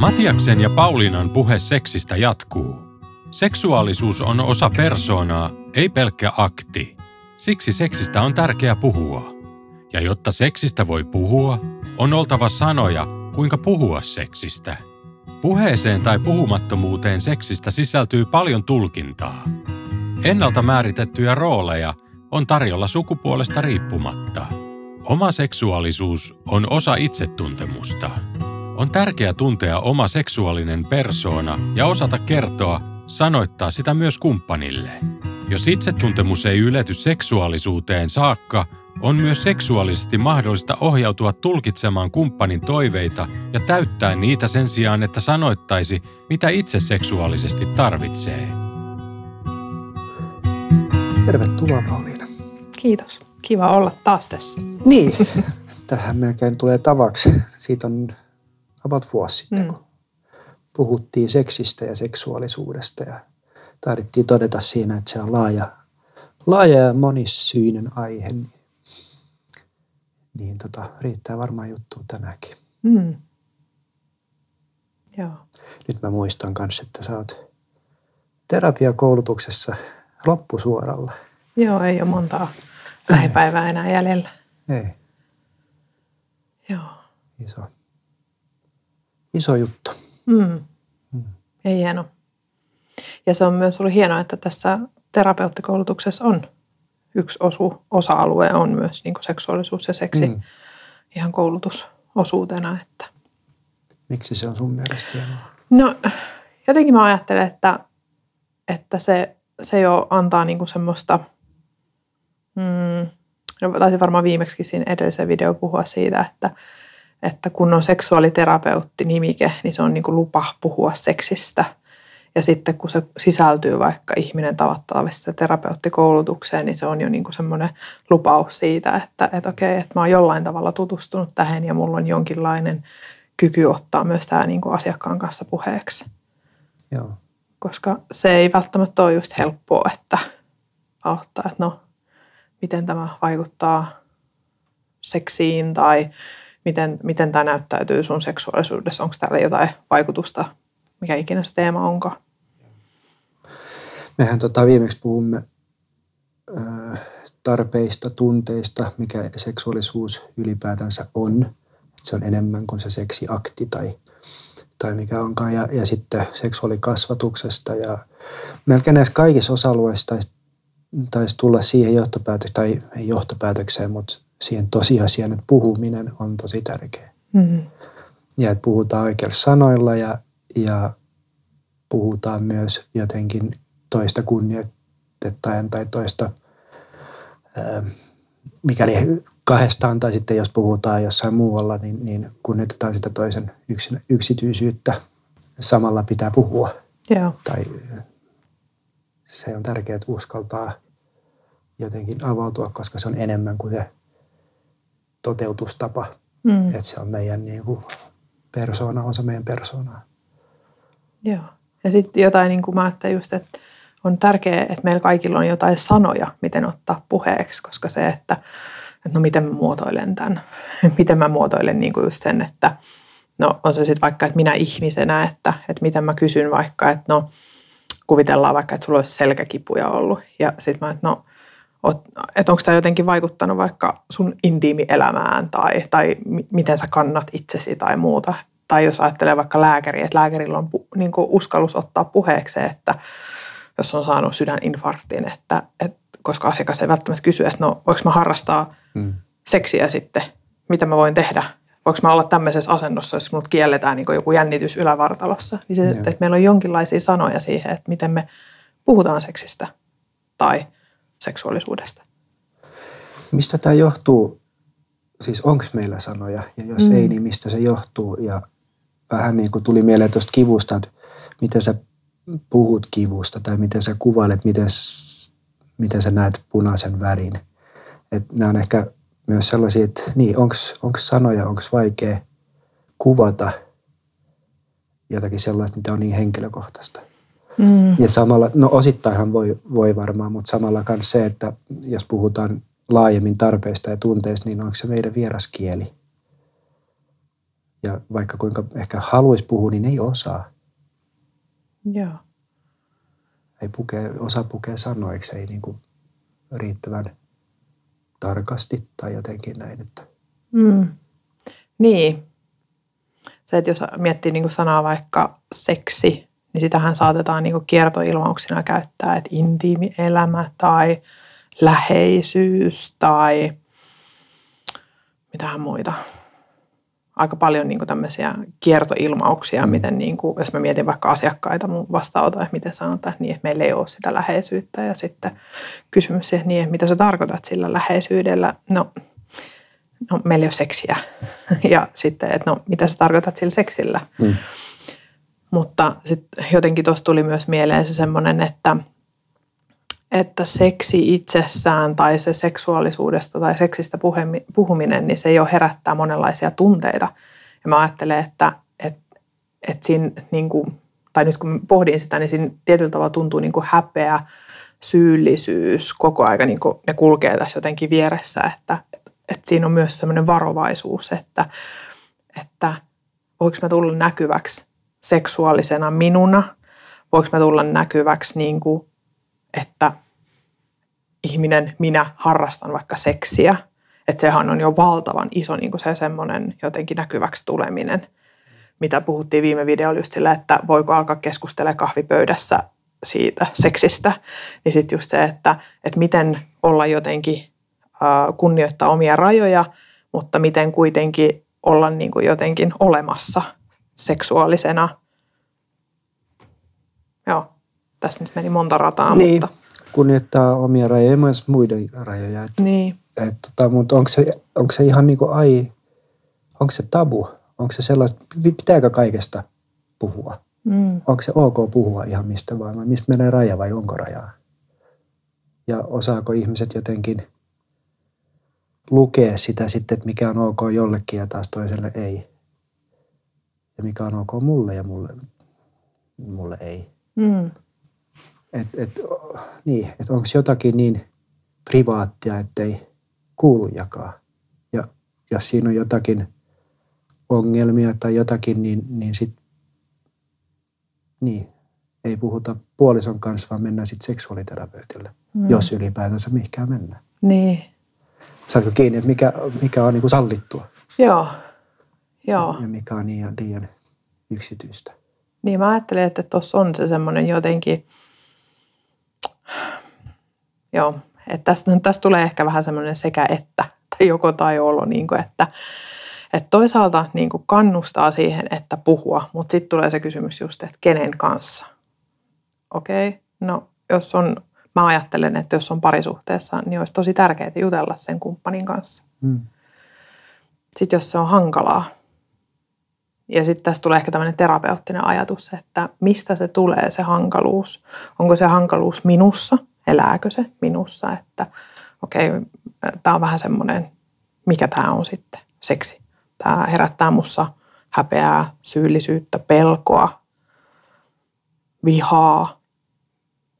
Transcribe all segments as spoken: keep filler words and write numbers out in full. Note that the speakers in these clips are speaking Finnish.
Mathiaksen ja Pauliinan puhe seksistä jatkuu. Seksuaalisuus on osa persoonaa, ei pelkkä akti. Siksi seksistä on tärkeää puhua. Ja jotta seksistä voi puhua, on oltava sanoja, kuinka puhua seksistä. Puheeseen tai puhumattomuuteen seksistä sisältyy paljon tulkintaa. Ennalta määritettyjä rooleja on tarjolla sukupuolesta riippumatta. Oma seksuaalisuus on osa itsetuntemusta. On tärkeää tuntea oma seksuaalinen persoona ja osata kertoa, sanoittaa sitä myös kumppanille. Jos itsetuntemus ei ylety seksuaalisuuteen saakka, on myös seksuaalisesti mahdollista ohjautua tulkitsemaan kumppanin toiveita ja täyttää niitä sen sijaan, että sanoittaisi, mitä itse seksuaalisesti tarvitsee. Tervetuloa, Pauliina. Kiitos. Kiva olla taas tässä. Niin, tähän melkein tulee tavaksi. Siitä on about vuosi sitten, kun puhuttiin seksistä ja seksuaalisuudesta ja taidettiin todeta siinä, että se on laaja, laaja ja monissyinen aihe. Niin, niin tota, riittää varmaan juttua tänäänkin. Mm. Joo. Nyt mä muistan kanssa, että sä oot terapiakoulutuksessa loppusuoralla. Joo, ei ole montaa lähipäivää enää jäljellä. Ei. Joo. Iso. Iso juttu. Mm. Mm. Ja hieno. Ja se on myös ollut hienoa, että tässä terapeuttikoulutuksessa on yksi osu, osa-alue on myös niin kuin seksuaalisuus ja seksi mm. ihan koulutusosuutena. Että. Miksi se on sun mielestä hienoa? No jotenkin mä ajattelen, että, että se, se jo antaa niin kuin semmoista, mm, no, taisin varmaan viimeksi siinä edellisessä video puhua siitä, että että kun on seksuaaliterapeutti-nimike, niin se on niin kuin lupa puhua seksistä. Ja sitten kun se sisältyy vaikka Ihminen tavattavissa terapeuttikoulutukseen, niin se on jo niin kuin semmoinen lupaus siitä, että, että okei, että mä oon jollain tavalla tutustunut tähän ja mulla on jonkinlainen kyky ottaa myös tämä niin kuin asiakkaan kanssa puheeksi. Joo. Koska se ei välttämättä ole just helppoa, että aloittaa, että no, miten tämä vaikuttaa seksiin tai Miten, miten tämä näyttäytyy sun seksuaalisuudessa? Onko täällä jotain vaikutusta, mikä ikinä se teema onkaan? Mehän tota viimeksi puhumme ö, tarpeista, tunteista, mikä seksuaalisuus ylipäätänsä on. Se on enemmän kuin se seksiakti tai, tai mikä onkaan. Ja, ja sitten seksuaalikasvatuksesta ja melkein näissä kaikissa osa-alueissa taisi, taisi tulla siihen johtopäätökseen, tai ei johtopäätökseen, mutta siihen tosiasiaan, että puhuminen on tosi tärkeä. Mm-hmm. Ja että puhutaan oikeilla sanoilla ja, ja puhutaan myös jotenkin toista kunnioitettaen tai toista, ää, mikäli kahdestaan tai sitten jos puhutaan jossain muualla, niin, niin kunnioitetaan sitä toisen yksin, yksityisyyttä. Samalla pitää puhua. Yeah. Tai se on tärkeää, että uskaltaa jotenkin avautua, koska se on enemmän kuin se toteutustapa, mm. että se on meidän niin kuin persoona, on se meidän persoonaa. Joo. Ja sitten jotain, niin kuin mä ajattelin just, että on tärkeää, että meillä kaikilla on jotain sanoja, miten ottaa puheeksi, koska se, että, että no miten mä muotoilen tämän, miten mä muotoilen niin kuin just sen, että no on se sitten vaikka, että minä ihmisenä, että, että miten mä kysyn vaikka, että no kuvitellaan vaikka, että sulla olisi selkäkipuja ollut ja sitten mä, että no että onko tämä jotenkin vaikuttanut vaikka sun intiimielämään tai, tai miten sä kannat itsesi tai muuta. Tai jos ajattelee vaikka lääkäriä, että lääkärillä on pu, niin kuin uskallus ottaa puheekseen, että jos on saanut sydäninfarktin, että, että koska asiakas ei välttämättä kysy, että no voinko mä harrastaa mm. seksiä sitten, mitä mä voin tehdä. Voinko mä olla tämmöisessä asennossa, jos minut kielletään niin kuin joku jännitys ylävartalossa. Niin se, mm. että, että meillä on jonkinlaisia sanoja siihen, että miten me puhutaan seksistä tai seksuaalisuudesta. Mistä tämä johtuu? siis onko meillä sanoja, ja jos mm. ei, niin mistä se johtuu. Ja vähän niin kuin tuli mieleen tuosta kivusta, että miten sä puhut kivusta tai miten sä kuvailet, miten, miten sä näet punaisen värin. Että nämä on ehkä myös sellaisia, että niin, onko sanoja, onko vaikea kuvata jotakin sellaista, mitä on niin henkilökohtaista. Mm. Ja samalla, no osittainhan voi, voi varmaan, mutta samalla myös se, että jos puhutaan laajemmin tarpeista ja tunteista, niin onko se meidän vieras kieli? Ja vaikka kuinka ehkä haluaisi puhua, niin ei osaa. Joo. Ei pukee, osaa pukea sanoiksi, ei niin kuin riittävän tarkasti tai jotenkin näin. Että. Mm. Niin. Se, että jos miettii niin kuin sanaa vaikka seksi, niin sitähän saatetaan niin kuin kiertoilmauksina käyttää, että intiimi elämä tai läheisyys tai mitähän muita. Aika paljon niin kuin tämmöisiä kiertoilmauksia, miten niin kuin, jos mä mietin vaikka asiakkaita mun vastaanotoa, että miten sanotaan, että, niin, että meillä ei ole sitä läheisyyttä. Ja sitten kysymys siihen, niin, että mitä sä tarkoitat sillä läheisyydellä? No, no meillä ei ole seksiä. Ja sitten, että no, mitä sä tarkoitat sillä seksillä? Mm. Mutta sitten jotenkin tuossa tuli myös mieleen se semmoinen, että, että seksi itsessään tai se seksuaalisuudesta tai seksistä puhuminen, niin se jo herättää monenlaisia tunteita. Ja mä ajattelen, että, että, että siinä, niin kuin, tai nyt kun pohdin sitä, niin siinä tietyllä tavalla tuntuu niin kuin häpeä, syyllisyys, koko aika niin kuin ne kulkee tässä jotenkin vieressä, että, että siinä on myös semmoinen varovaisuus, että, että voiko mä tulla näkyväksi seksuaalisena minuna, voiko mä tulla näkyväksi niin kuin, että ihminen, minä harrastan vaikka seksiä, että sehän on jo valtavan iso niin kuin se semmoinen jotenkin näkyväksi tuleminen, mitä puhuttiin viime videolla just sillä, että voiko alkaa keskustella kahvipöydässä siitä seksistä, niin sitten just se, että, että miten olla jotenkin äh, kunnioittaa omia rajoja, mutta miten kuitenkin olla niin kuin jotenkin olemassa seksuaalisena. Joo, tässä nyt meni monta rataa, niin, mutta kunnioittaa omia rajoja ja myös muiden rajoja. Et, niin. Et, tota, mutta onko se, onko se ihan niin kuin, ai, onko se tabu? Onko se sellaista, pitääkö kaikesta puhua? Mm. Onko se ok puhua ihan mistä vaan, vai mistä menee raja vai onko rajaa? Ja osaako ihmiset jotenkin lukea sitä sitten, että mikä on ok jollekin ja taas toiselle ei? Ja mikä on ok mulle ja mulle, mulle ei. Mm. Et, et, niin, et onko jotakin niin privaattia, ettei kuulu jakaa. Ja jos siinä on jotakin ongelmia tai jotakin, niin, niin sitten niin, ei puhuta puolison kanssa, vaan mennään sitten seksuaaliterapeutille, mm. jos ylipäätänsä mihinkään mennään. Niin. Saatko kiinni, että mikä, mikä on niinku sallittua? Joo. Joo. Ja mikä on liian, liian yksityistä. Niin mä ajattelin, että tuossa on se semmoinen jotenkin, joo, että tässä, no, tässä tulee ehkä vähän semmoinen sekä että, tai joko tai olo, niin kuin, että, että toisaalta niin kuin kannustaa siihen, että puhua, mutta sitten tulee se kysymys just, että kenen kanssa. Okei, okay. No jos on, mä ajattelen, että jos on parisuhteessa, niin olisi tosi tärkeää jutella sen kumppanin kanssa. Mm. Sitten jos se on hankalaa. Ja sitten tässä tulee ehkä tämmöinen terapeuttinen ajatus, että mistä se tulee se hankaluus. Onko se hankaluus minussa? Elääkö se minussa? Että okei, okay, tämä on vähän semmoinen, mikä tämä on sitten, seksi. Tämä herättää mussa häpeää, syyllisyyttä, pelkoa, vihaa,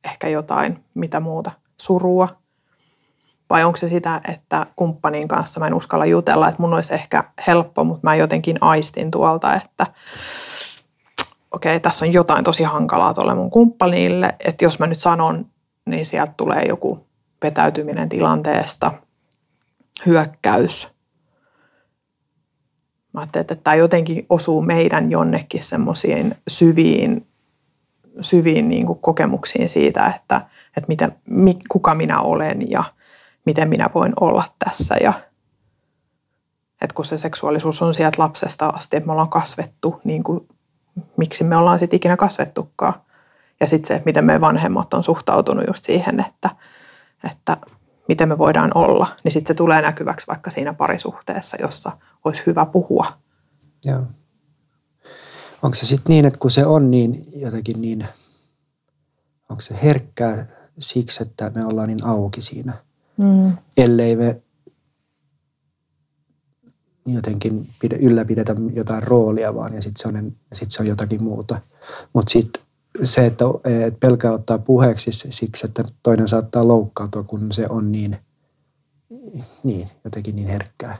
ehkä jotain, mitä muuta, surua. Vai onko se sitä, että kumppanin kanssa mä en uskalla jutella, että mun olisi ehkä helppo, mutta mä jotenkin aistin tuolta, että okei, okay, tässä on jotain tosi hankalaa tuolle mun kumppanille, että jos mä nyt sanon, niin sieltä tulee joku vetäytyminen tilanteesta, hyökkäys. Mä ajattelin, että tämä jotenkin osuu meidän jonnekin semmoisiin syviin, syviin niin kuin kokemuksiin siitä, että, että mitä, kuka minä olen ja miten minä voin olla tässä. Ja, että kun se seksuaalisuus on sieltä lapsesta asti, että me ollaan kasvettu, niin kuin, miksi me ollaan sitten ikinä kasvettukaan. Ja sitten se, miten meidän vanhemmat on suhtautunut just siihen, että, että mitä me voidaan olla, niin sitten se tulee näkyväksi vaikka siinä parisuhteessa, jossa olisi hyvä puhua. Joo. Onko se sitten niin, että kun se on niin jotenkin niin, onko se herkkää siksi, että me ollaan niin auki siinä, mm. ellei me jotenkin pide, ylläpidetä jotain roolia vaan ja sitten se, sit se on jotakin muuta. Mutta sitten se, että pelkää ottaa puheeksi siksi, että toinen saattaa loukkaantua, kun se on niin, niin jotenkin niin herkkää.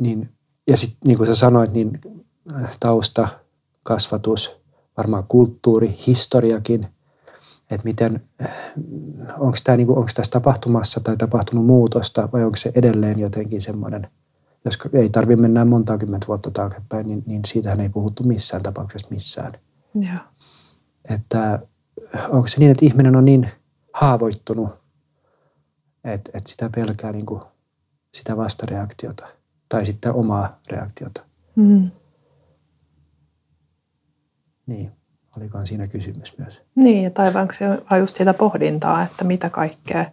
Niin, ja sitten niin kuin sä sanoit, niin tausta, kasvatus, varmaan kulttuuri, historiakin, että miten, onko tämä, niin kuin, onko tässä tapahtumassa tai tapahtunut muutosta vai onko se edelleen jotenkin semmoinen, jos ei tarvitse mennä monta kymmentä vuotta taaksepäin, niin, niin siitähän ei puhuttu missään tapauksessa missään. Yeah. Että onko se niin, että ihminen on niin haavoittunut, että, että sitä pelkää niin kuin sitä vastareaktiota tai sitten omaa reaktiota. Mm. Niin, olikohan siinä kysymys myös. Niin, ja taivaanko se on just sitä pohdintaa, että mitä kaikkea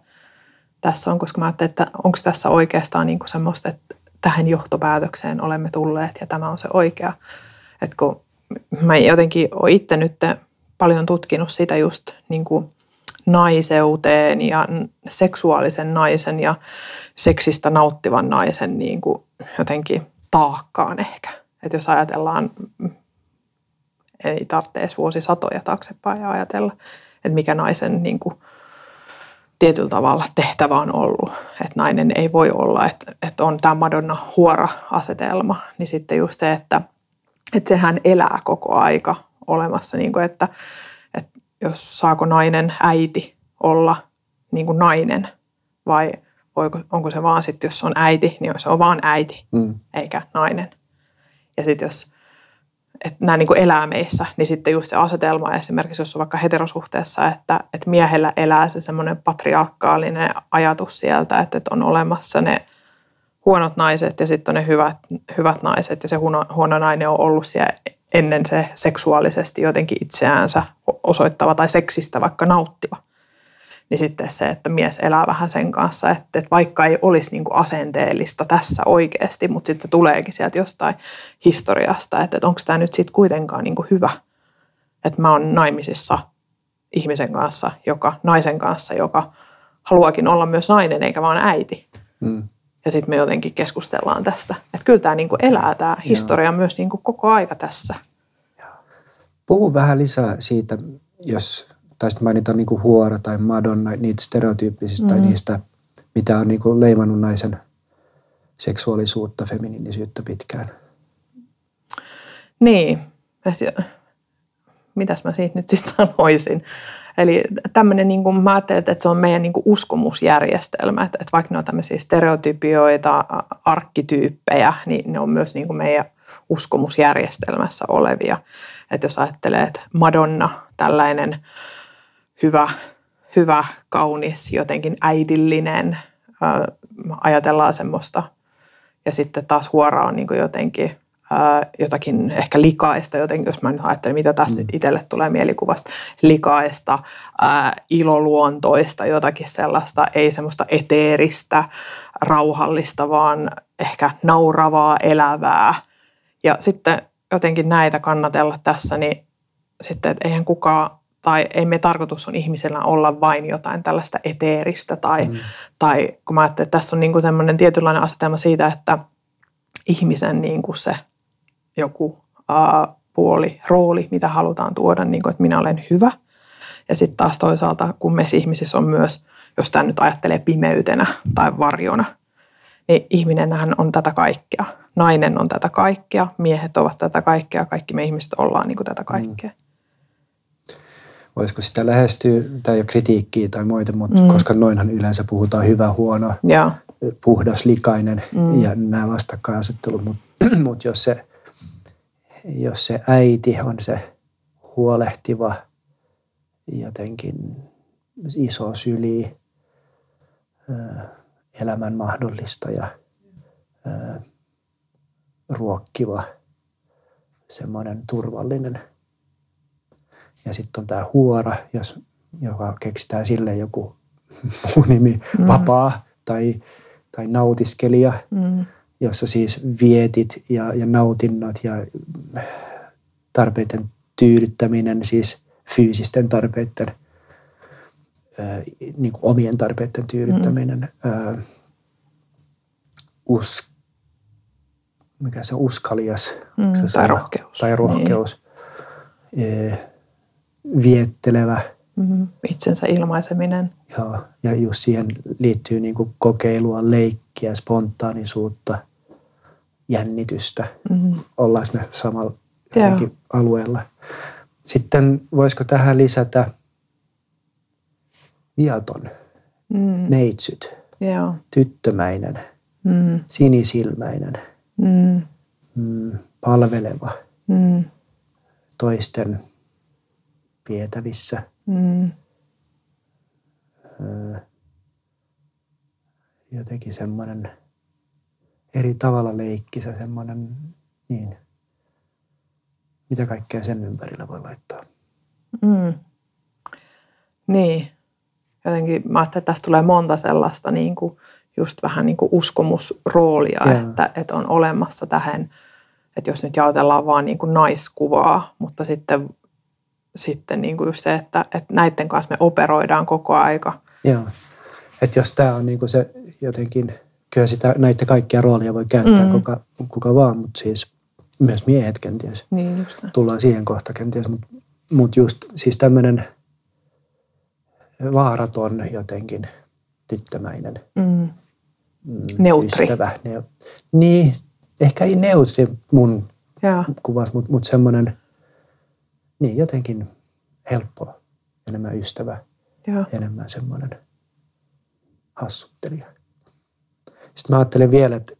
tässä on, koska mä ajattelin, että onko tässä oikeastaan niin kuin semmoista, että tähän johtopäätökseen olemme tulleet ja tämä on se oikea. Että kun mä jotenkin oon itse nyt paljon tutkinut sitä just niin kuin naiseuteen ja seksuaalisen naisen ja seksistä nauttivan naisen niin kuin jotenkin taakkaan ehkä. Että jos ajatellaan, ei tarvitse edes vuosisatoja taaksepäin ja ajatella, että mikä naisen niin kuin tietyllä tavalla tehtävä on ollut, että nainen ei voi olla, että, että on tämä Madonna-huora-asetelma, niin sitten just se, että, että sehän elää koko aika olemassa, niin kuin että, että jos saako nainen äiti olla niin kuin nainen vai voiko, onko se vaan sitten, jos on äiti, niin se on vaan äiti mm. eikä nainen. Ja sitten jos että nämä niin kuin elää meissä, niin sitten just se asetelma esimerkiksi, jos on vaikka heterosuhteessa, että, että miehellä elää se semmoinen patriarkaalinen ajatus sieltä, että, että on olemassa ne huonot naiset ja sitten on ne hyvät, hyvät naiset ja se huono, huono nainen on ollut siellä ennen se seksuaalisesti jotenkin itseäänsä osoittava tai seksistä vaikka nauttiva. Niin sitten se, että mies elää vähän sen kanssa, että, että vaikka ei olisi niin kuin asenteellista tässä oikeasti, mutta sitten se tuleekin sieltä jostain historiasta, että, että onko tämä nyt sitten kuitenkaan niin kuin hyvä, että mä oon naimisissa ihmisen kanssa, joka, naisen kanssa, joka haluakin olla myös nainen eikä vaan äiti. Mm. Ja sitten me jotenkin keskustellaan tästä, että kyllä tämä niin kuin elää tämä historia Joo. myös niin kuin koko aika tässä. Puhu vähän lisää siitä, jos... Tai sitten mainitaan niin kuin huora tai Madonna, niitä stereotyyppisistä mm-hmm. tai niistä, mitä on niin kuin leimannut naisen seksuaalisuutta, feminiinisyyttä pitkään. Niin. Mitäs mä siitä nyt siis sanoisin? Eli tämmöinen, niin kuin mä ajattelen, että se on meidän niin kuin uskomusjärjestelmä. Että vaikka ne on tämmöisiä stereotypioita, arkkityyppejä, niin ne on myös niin kuin meidän uskomusjärjestelmässä olevia. Että jos ajattelee, että Madonna, tällainen... Hyvä, hyvä, kaunis, jotenkin äidillinen, ää, ajatellaan semmoista. Ja sitten taas huora on niin kuin jotenkin ää, jotakin ehkä likaista, jotenkin, jos mä nyt ajattelen, mitä tästä nyt itselle tulee mielikuvasta, likaista, ää, iloluontoista, jotakin sellaista, ei semmoista eteeristä, rauhallista, vaan ehkä nauravaa, elävää. Ja sitten jotenkin näitä kannatella tässä, niin sitten, että eihän kukaan, tai ei me tarkoitus on ihmisellä olla vain jotain tällaista eteeristä. Tai, mm. tai kun mä ajattelen, että tässä on niinku tämmöinen tietynlainen asetelma siitä, että ihmisen niinku se joku ää, puoli, rooli, mitä halutaan tuoda, niinku, että minä olen hyvä. Ja sitten taas toisaalta, kun meissä ihmisissä on myös, jos tämä nyt ajattelee pimeytenä tai varjona, niin ihminenhän on tätä kaikkea. Nainen on tätä kaikkea, miehet ovat tätä kaikkea, kaikki me ihmiset ollaan niinku tätä kaikkea. Mm. Voisiko sitä lähestyä, tai kritiikkiä tai muuta, mutta mm. koska noinhan yleensä puhutaan hyvä, huono, ja. puhdas, likainen mm. ja nämä vastakkainasettelut. Mutta mut jos, se, jos se äiti on se huolehtiva, jotenkin iso syli, elämän mahdollistaja, ruokkiva, semmoinen turvallinen. Ja sitten on tämä huora, jos joka keksitään sille joku muu nimi, mm. vapaa tai, tai nautiskelija, mm. jossa siis vietit ja, ja nautinnot ja tarpeiden tyydyttäminen, siis fyysisten tarpeiden, äh, niin kuin omien tarpeiden tyydyttäminen, mm. äh, us, mikä se on, uskalias mm. se tai rohkeus, tai rohkeus niin. äh, viettelevä. Mm-hmm. Itsensä ilmaiseminen. Joo, ja just siihen liittyy niin kuin kokeilua, leikkiä, spontaanisuutta, jännitystä. Mm-hmm. Ollaan me samalla jotenkin alueella. Sitten voisiko tähän lisätä viaton, mm. neitsyt, joo. tyttömäinen, mm. sinisilmäinen, mm. Mm, palveleva, mm. toisten vietävissä. Mm. Jotenkin semmoinen eri tavalla leikkisä, semmoinen, niin, mitä kaikkea sen ympärillä voi laittaa. Mm. Niin, jotenkin mä ajattelin, että tässä tulee monta sellaista niin kuin, just vähän niin kuin uskomusroolia, yeah. että, että on olemassa tähän, että jos nyt jaotellaan vaan niin kuin naiskuvaa, mutta sitten Sitten niin kuin se, että, että näiden kanssa me operoidaan koko aika. Joo. Että jos tämä on niin kuin se jotenkin, kyllä sitä, näitä kaikkia roolia voi käyttää mm. kuka, kuka vaan, mutta siis myös miehet kenties. Niin just. Tullaan siihen kohta kenties, mutta mut just siis tämmöinen vaaraton jotenkin tyttömäinen. Mm. Neutri. Ystävä. Ne, niin, ehkä ei neutri mun Jaa. kuvassa, mutta mut semmoinen. Niin, jotenkin helppoa, enemmän ystävä, Joo. enemmän semmoinen hassuttelija. Sitten mä ajattelin vielä, että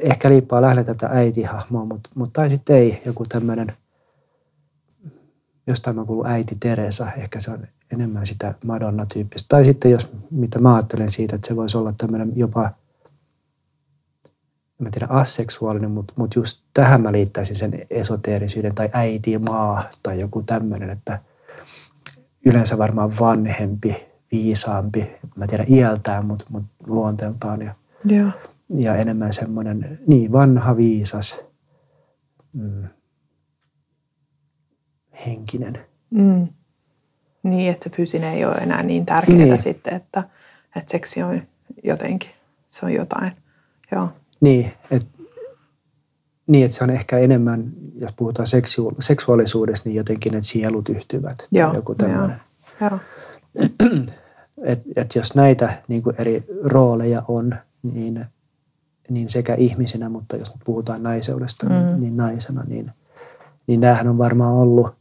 ehkä liippaa lähellä tätä äitihahmoa, mutta, mutta tai sitten ei joku tämmöinen, jostain mä kuulun äiti Teresa, ehkä se on enemmän sitä Madonna-tyyppistä. Tai sitten jos, mitä mä ajattelen siitä, että se voisi olla tämmöinen jopa, en tiedä, aseksuaalinen, mutta, mutta just tähän mä liittäisin sen esoteerisyyden tai äitimaa tai joku tämmöinen, että yleensä varmaan vanhempi, viisaampi, mä tiedän iältään, mutta, mutta luonteeltaan ja, yeah. ja enemmän semmoinen niin vanha, viisas, mm, henkinen. Mm. Niin, että se fyysinen ei ole enää niin tärkeää niin. sitten, että, että seksi on jotenkin, se on jotain, joo. Niin, että niin, et se on ehkä enemmän, jos puhutaan seksu- seksuaalisuudesta, niin jotenkin, että sielut yhtyvät. Joo, joku tämmöinen. Että et jos näitä niin kuin eri rooleja on, niin, niin sekä ihmisenä, mutta jos puhutaan naiseudesta, mm. niin, niin naisena, niin, niin näähän on varmaan ollut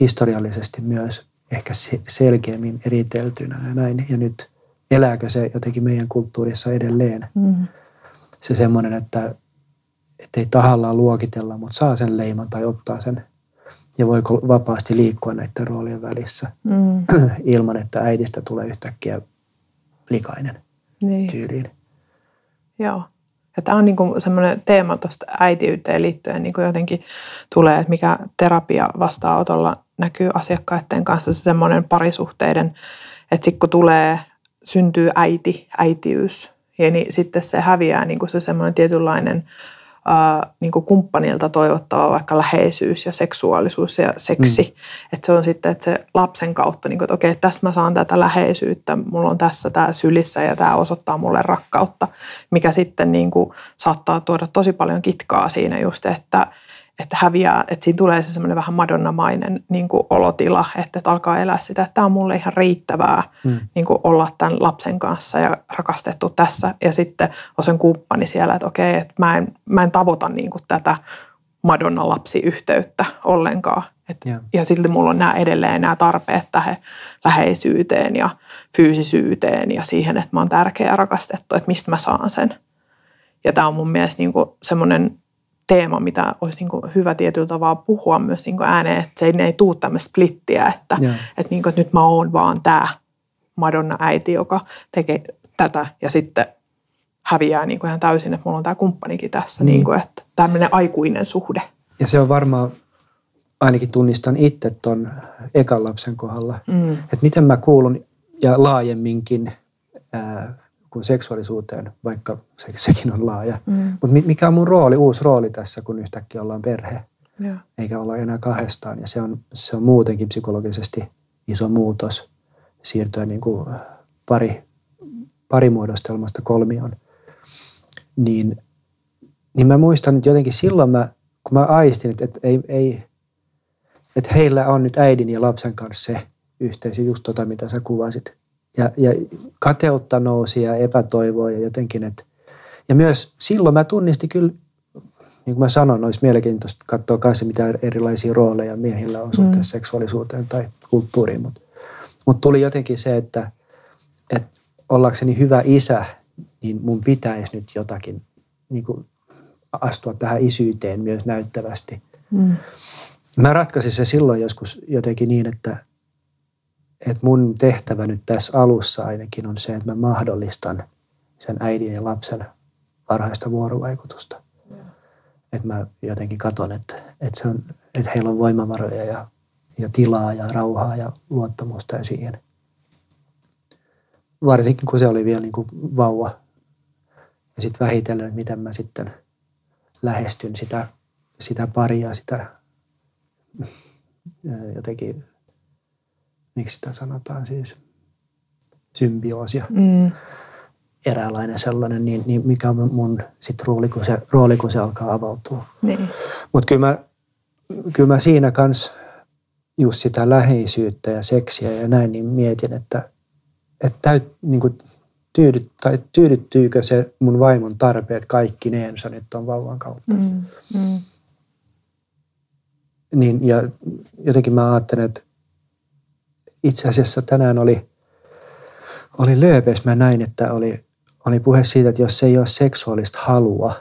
historiallisesti myös ehkä selkeämmin eriteltynä ja näin. Ja nyt elääkö se jotenkin meidän kulttuurissa edelleen? Mm. Se semmoinen, että ei tahallaan luokitella, mutta saa sen leiman tai ottaa sen. Ja voiko vapaasti liikkua näiden roolien välissä mm. ilman, että äidistä tulee yhtäkkiä likainen niin. tyyliin. Joo. Ja tämä on niinku semmoinen teema tuosta äitiyteen liittyen. Niinku jotenkin tulee, että mikä terapia vastaanotolla näkyy asiakkaiden kanssa. Se semmoinen parisuhteiden, että sitten kun tulee, syntyy äiti, äitiys. Ja niin sitten se häviää niin kuin se semmoinen tietynlainen ää, niin kuin kumppanilta toivottava vaikka läheisyys ja seksuaalisuus ja seksi. Mm. Että se on sitten, että se lapsen kautta, niin kuin, että okei, tässä mä saan tätä läheisyyttä, mulla on tässä tämä sylissä ja tämä osoittaa mulle rakkautta, mikä sitten niin kuin saattaa tuoda tosi paljon kitkaa siinä just, että, että häviää, että siinä tulee se semmoinen vähän madonnamainen niin kuin olotila, että, että alkaa elää sitä, että tämä on mulle ihan riittävää mm. niin kuin olla tämän lapsen kanssa ja rakastettu tässä. Ja sitten on sen kumppani siellä, että okei, että mä en, mä en tavoita niin kuin tätä madonna-lapsiyhteyttä ollenkaan. Et, yeah. Ja silti mulla on nämä edelleen nämä tarpeet tähän läheisyyteen ja fyysisyyteen ja siihen, että mä oon tärkeä ja rakastettu, että mistä mä saan sen. Ja tämä on mun mielestä niin kuin semmoinen teema, mitä olisi niin kuin hyvä tietyllä tavalla puhua myös niin kuin ääneen, että se ei, ei tule tämmöistä splittiä, että, että, niin kuin, että nyt mä oon vaan tämä Madonna-äiti, joka tekee tätä ja sitten häviää niin kuin ihan täysin, että mulla on tämä kumppanikin tässä, niin. Niin kuin, että tämmöinen aikuinen suhde. Ja se on varmaan ainakin tunnistan itse ton ekan lapsen kohdalla. Mm. Että miten mä kuulun ja laajemminkin ää, kuin seksuaalisuuteen, vaikka se, sekin on laaja. Mm. Mutta mikä on mun rooli, uusi rooli tässä, kun yhtäkkiä ollaan perhe. Ja. Eikä olla enää kahdestaan. Ja se on, se on muutenkin psykologisesti iso muutos siirtyä niin kuin pari, parimuodostelmasta kolmioon. Niin, niin mä muistan, että jotenkin silloin mä, kun mä aistin, että, että, ei, ei, että heillä on nyt äidin ja lapsen kanssa se yhteys, just tota mitä sä kuvasit. Ja, ja kateutta nousi ja epätoivoa ja jotenkin, että ja myös silloin mä tunnistin kyllä, niin kuin mä sanoin, olisi mielenkiintoista katsoa kanssa, mitä erilaisia rooleja miehillä on suhteessa mm. seksuaalisuuteen tai kulttuuriin. Mutta mut tuli jotenkin se, että et ollakseni hyvä isä, niin mun pitäisi nyt jotakin niin kuin astua tähän isyyteen myös näyttävästi. Mm. Mä ratkaisin se silloin joskus jotenkin niin, että et mun tehtävä nyt tässä alussa ainakin on se, että mä mahdollistan sen äidin ja lapsen varhaista vuorovaikutusta. Että mä jotenkin katson, että, että, se on, että heillä on voimavaroja ja, ja tilaa ja rauhaa ja luottamusta ja siihen. Varsinkin kun se oli vielä niin kuin vauva. Ja sitten vähitellen, että miten mä sitten lähestyn sitä, sitä paria, sitä jotenkin, miksi sitä sanotaan siis, symbioosia. Mm. Eräänlainen sellainen, niin, niin mikä on mun sit rooli, kun se, rooli, kun se alkaa avautua. Niin. Mutta kyllä mä, kyllä mä siinä kanssa just sitä läheisyyttä ja seksiä ja näin, niin mietin, että, että täyt, niin kuin tyydyt, tai tyydyttyykö se mun vaimon tarpeet kaikki neensa nyt on vauvan kautta. Mm, mm. Niin, ja jotenkin mä ajattelen, että itse asiassa tänään oli, oli lööpeys, mä näin, että oli Oli puhe siitä, että jos ei ole seksuaalista halua,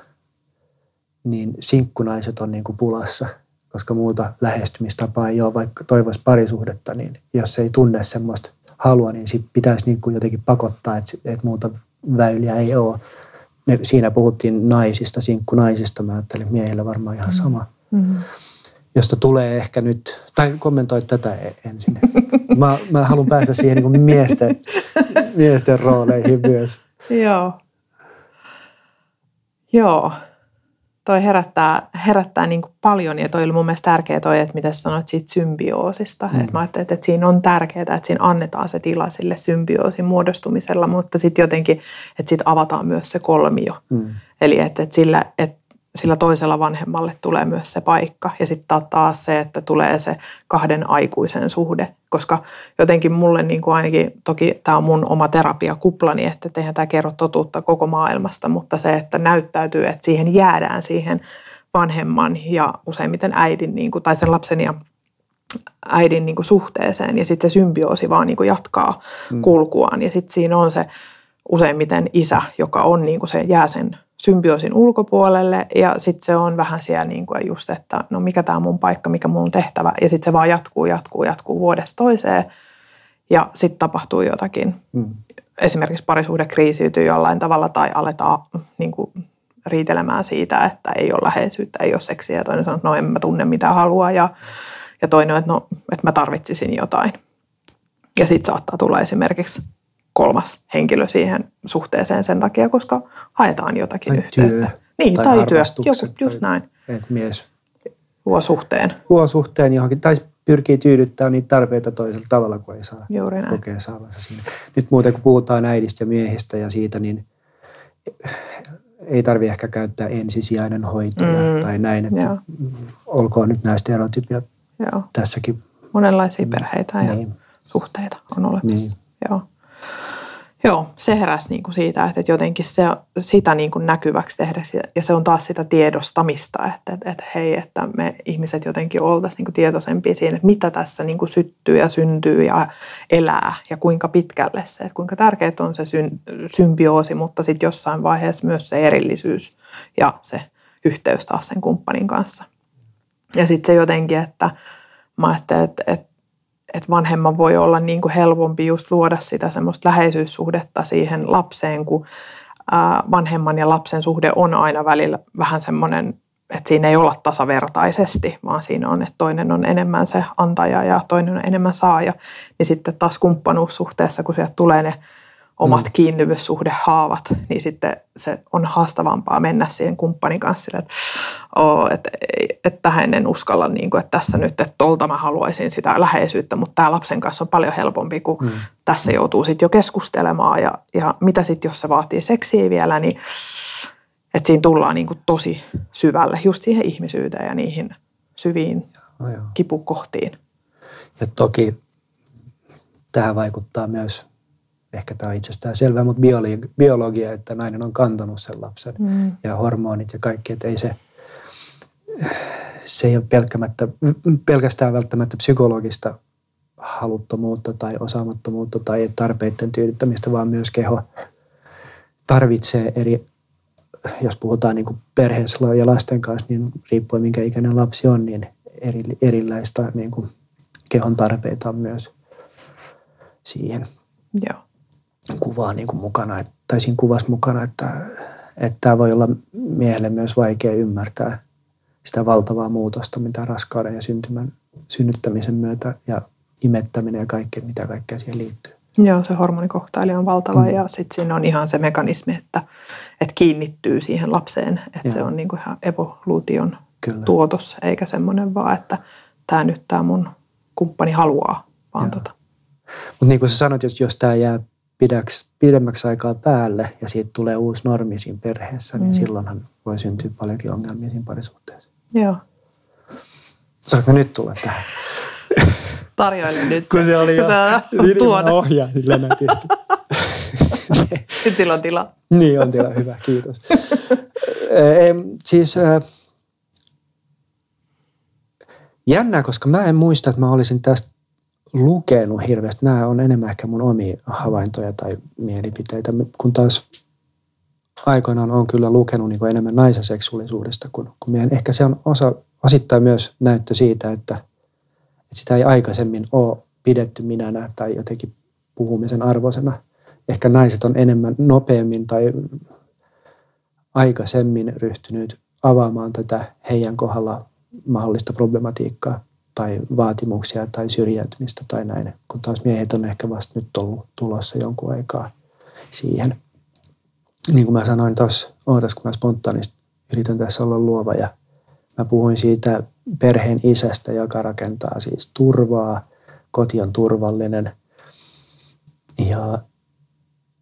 niin sinkkunaiset on niin kuin pulassa, koska muuta lähestymistapaa ei ole, vaikka toivoisi parisuhdetta, niin jos ei tunne semmoista halua, niin sit pitäisi niin kuin jotenkin pakottaa, että, että muuta väyliä ei ole. Me siinä puhuttiin naisista, sinkkunaisista, mä ajattelin, että miehillä varmaan ihan sama. Mm-hmm. Josta tulee ehkä nyt, tai kommentoi tätä ensin. Mä, mä haluan päästä siihen niin kuin miesten, miesten rooleihin myös. Joo. Joo. Toi herättää, herättää niin kuin paljon, ja toi oli mun mielestä tärkeä toi, että mitä sanoit siitä symbioosista. Mm. Et mä ajattelin, että siinä on tärkeää, että siinä annetaan se tila sille symbioosin muodostumisella, mutta sitten jotenkin, että sit avataan myös se kolmio. Mm. Eli että et sillä, että sillä toisella vanhemmalle tulee myös se paikka. Ja sitten taas se, että tulee se kahden aikuisen suhde. Koska jotenkin mulle niin kuin ainakin, toki tämä on mun oma terapiakuplani, että eihän tämä kerro totuutta koko maailmasta, mutta se, että näyttäytyy, että siihen jäädään siihen vanhemman ja useimmiten äidin niin kuin, tai sen lapsen ja äidin niin kuin suhteeseen. Ja sitten se symbioosi vaan niin kuin jatkaa mm. kulkuaan. Ja sitten siinä on se useimmiten isä, joka on niin kuin se jää sen symbioosin ulkopuolelle, ja sitten se on vähän siellä niin kuin just, että no mikä tämä on mun paikka, mikä mun tehtävä, ja sitten se vaan jatkuu, jatkuu, jatkuu vuodesta toiseen, ja sitten tapahtuu jotakin. Mm. Esimerkiksi parisuhde kriisiytyy jollain tavalla, tai aletaan niin kuin riitelemään siitä, että ei ole läheisyyttä, ei ole seksiä, ja toinen sanoo, että no en mä tunne mitä haluaa, ja, ja toinen, että no, että mä tarvitsisin jotain. Ja sitten saattaa tulla esimerkiksi kolmas henkilö siihen suhteeseen sen takia, koska haetaan jotakin tai yhteyttä. Työ, niin, tai, tai työ. Joku, just näin. Et mies luo suhteen. Luo suhteen johonkin. Tai pyrkii tyydyttämään niitä tarpeita toisella tavalla, kun ei saa kokea saavansa siinä. Nyt muuten, kun puhutaan äidistä ja miehistä ja siitä, niin ei tarvitse ehkä käyttää ensisijainen hoito mm. tai näin. Että Joo. olkoon nyt nämä stereotypiat Joo. tässäkin. Monenlaisia perheitä ja niin. suhteita on olemassa. Niin. Joo. Joo, se heräsi niin kuin siitä, että jotenkin se, sitä niin kuin näkyväksi tehdä, ja se on taas sitä tiedostamista, että, että, että hei, että me ihmiset jotenkin oltaisiin niin kuin tietoisempia siinä, että mitä tässä niin kuin syttyy ja syntyy ja elää, ja kuinka pitkälle se, että kuinka tärkeää on se symbioosi, mutta sitten jossain vaiheessa myös se erillisyys ja se yhteys taas sen kumppanin kanssa. Ja sitten se jotenkin, että mä ajattelin, että, että että vanhemman voi olla niin kuin helpompi just luoda sitä semmoista läheisyyssuhdetta siihen lapseen, kun vanhemman ja lapsen suhde on aina välillä vähän semmoinen että siinä ei olla tasavertaisesti, vaan siinä on, että toinen on enemmän se antaja ja toinen on enemmän saaja. Niin sitten taas kumppanuussuhteessa, kun sieltä tulee ne omat mm. kiinnityssuhdehaavat, niin sitten se on haastavampaa mennä siihen kumppanin kanssa sille, että oh, et, et tähän en uskalla, niin kuin, että tässä nyt, että tolta mä haluaisin sitä läheisyyttä, mutta tämä lapsen kanssa on paljon helpompi, kun mm. tässä joutuu sitten jo keskustelemaan. Ja, ja mitä sitten, jos se vaatii seksiä vielä, niin että siinä tullaan niin kuin tosi syvälle just siihen ihmisyyteen ja niihin syviin joo, joo. kipukohtiin. Ja toki tähän vaikuttaa myös, ehkä tämä on itsestään selvää, mutta biologia, että nainen on kantanut sen lapsen mm. ja hormonit ja kaikki, että ei se, se ei ole pelkämättä, pelkästään välttämättä psykologista haluttomuutta tai osaamattomuutta tai tarpeiden tyydyttämistä, vaan myös keho tarvitsee eri, jos puhutaan niin kuin perheessä ja lasten kanssa, niin riippuen minkä ikäinen lapsi on, niin eri, erilaista niin kuin kehon tarpeita on myös siihen. Joo. Kuvaa niin kuin mukana, tai siinä kuvassa mukana, että, että tämä voi olla miehelle myös vaikea ymmärtää sitä valtavaa muutosta, mitä raskauden ja syntymän, synnyttämisen myötä ja imettäminen ja kaikkea, mitä kaikkea siihen liittyy. Joo, se hormonikohtailija on valtava mm. ja sitten siinä on ihan se mekanismi, että, että kiinnittyy siihen lapseen, että ja. Se on niin kuin ihan evoluution Kyllä. tuotos, eikä semmoinen vaan, että tämä nyt tämä mun kumppani haluaa, vaan tota. Mutta niin kuin sä sanoit, jos, jos tämä jää pidäksi, pidemmäksi aikaa päälle ja siitä tulee uusi normi siinä perheessä, mm. niin silloinhan voi syntyä paljonkin ongelmia siinä parisuhteessa. Joo. Saanko nyt tulla tähän? Tarjoilen nyt. Kun se oli jo tuona ohjaa sillä nätisti. Nyt sillä on tila. Niin on tila, hyvä, kiitos. E, siis äh, jännää, koska mä en muista, että mä olisin tästä lukenut hirveästi. Nämä on enemmän ehkä mun omia havaintoja tai mielipiteitä, kun taas aikoinaan olen kyllä lukenut niin kuin enemmän naisen seksuaalisuudesta kuin, kuin miehen. Ehkä se on osa, osittain myös näyttö siitä, että, että sitä ei aikaisemmin ole pidetty minänä tai jotenkin puhumisen arvoisena. Ehkä naiset on enemmän nopeammin tai aikaisemmin ryhtynyt avaamaan tätä heidän kohdalla mahdollista problematiikkaa tai vaatimuksia tai syrjäytymistä tai näin, kun taas miehet on ehkä vasta nyt ollut tulossa jonkun aikaa siihen. Niin kuin mä sanoin tuossa, ootas kun mä spontaanisti yritän tässä olla luova ja mä puhuin siitä perheen isästä, joka rakentaa siis turvaa, koti on turvallinen ja,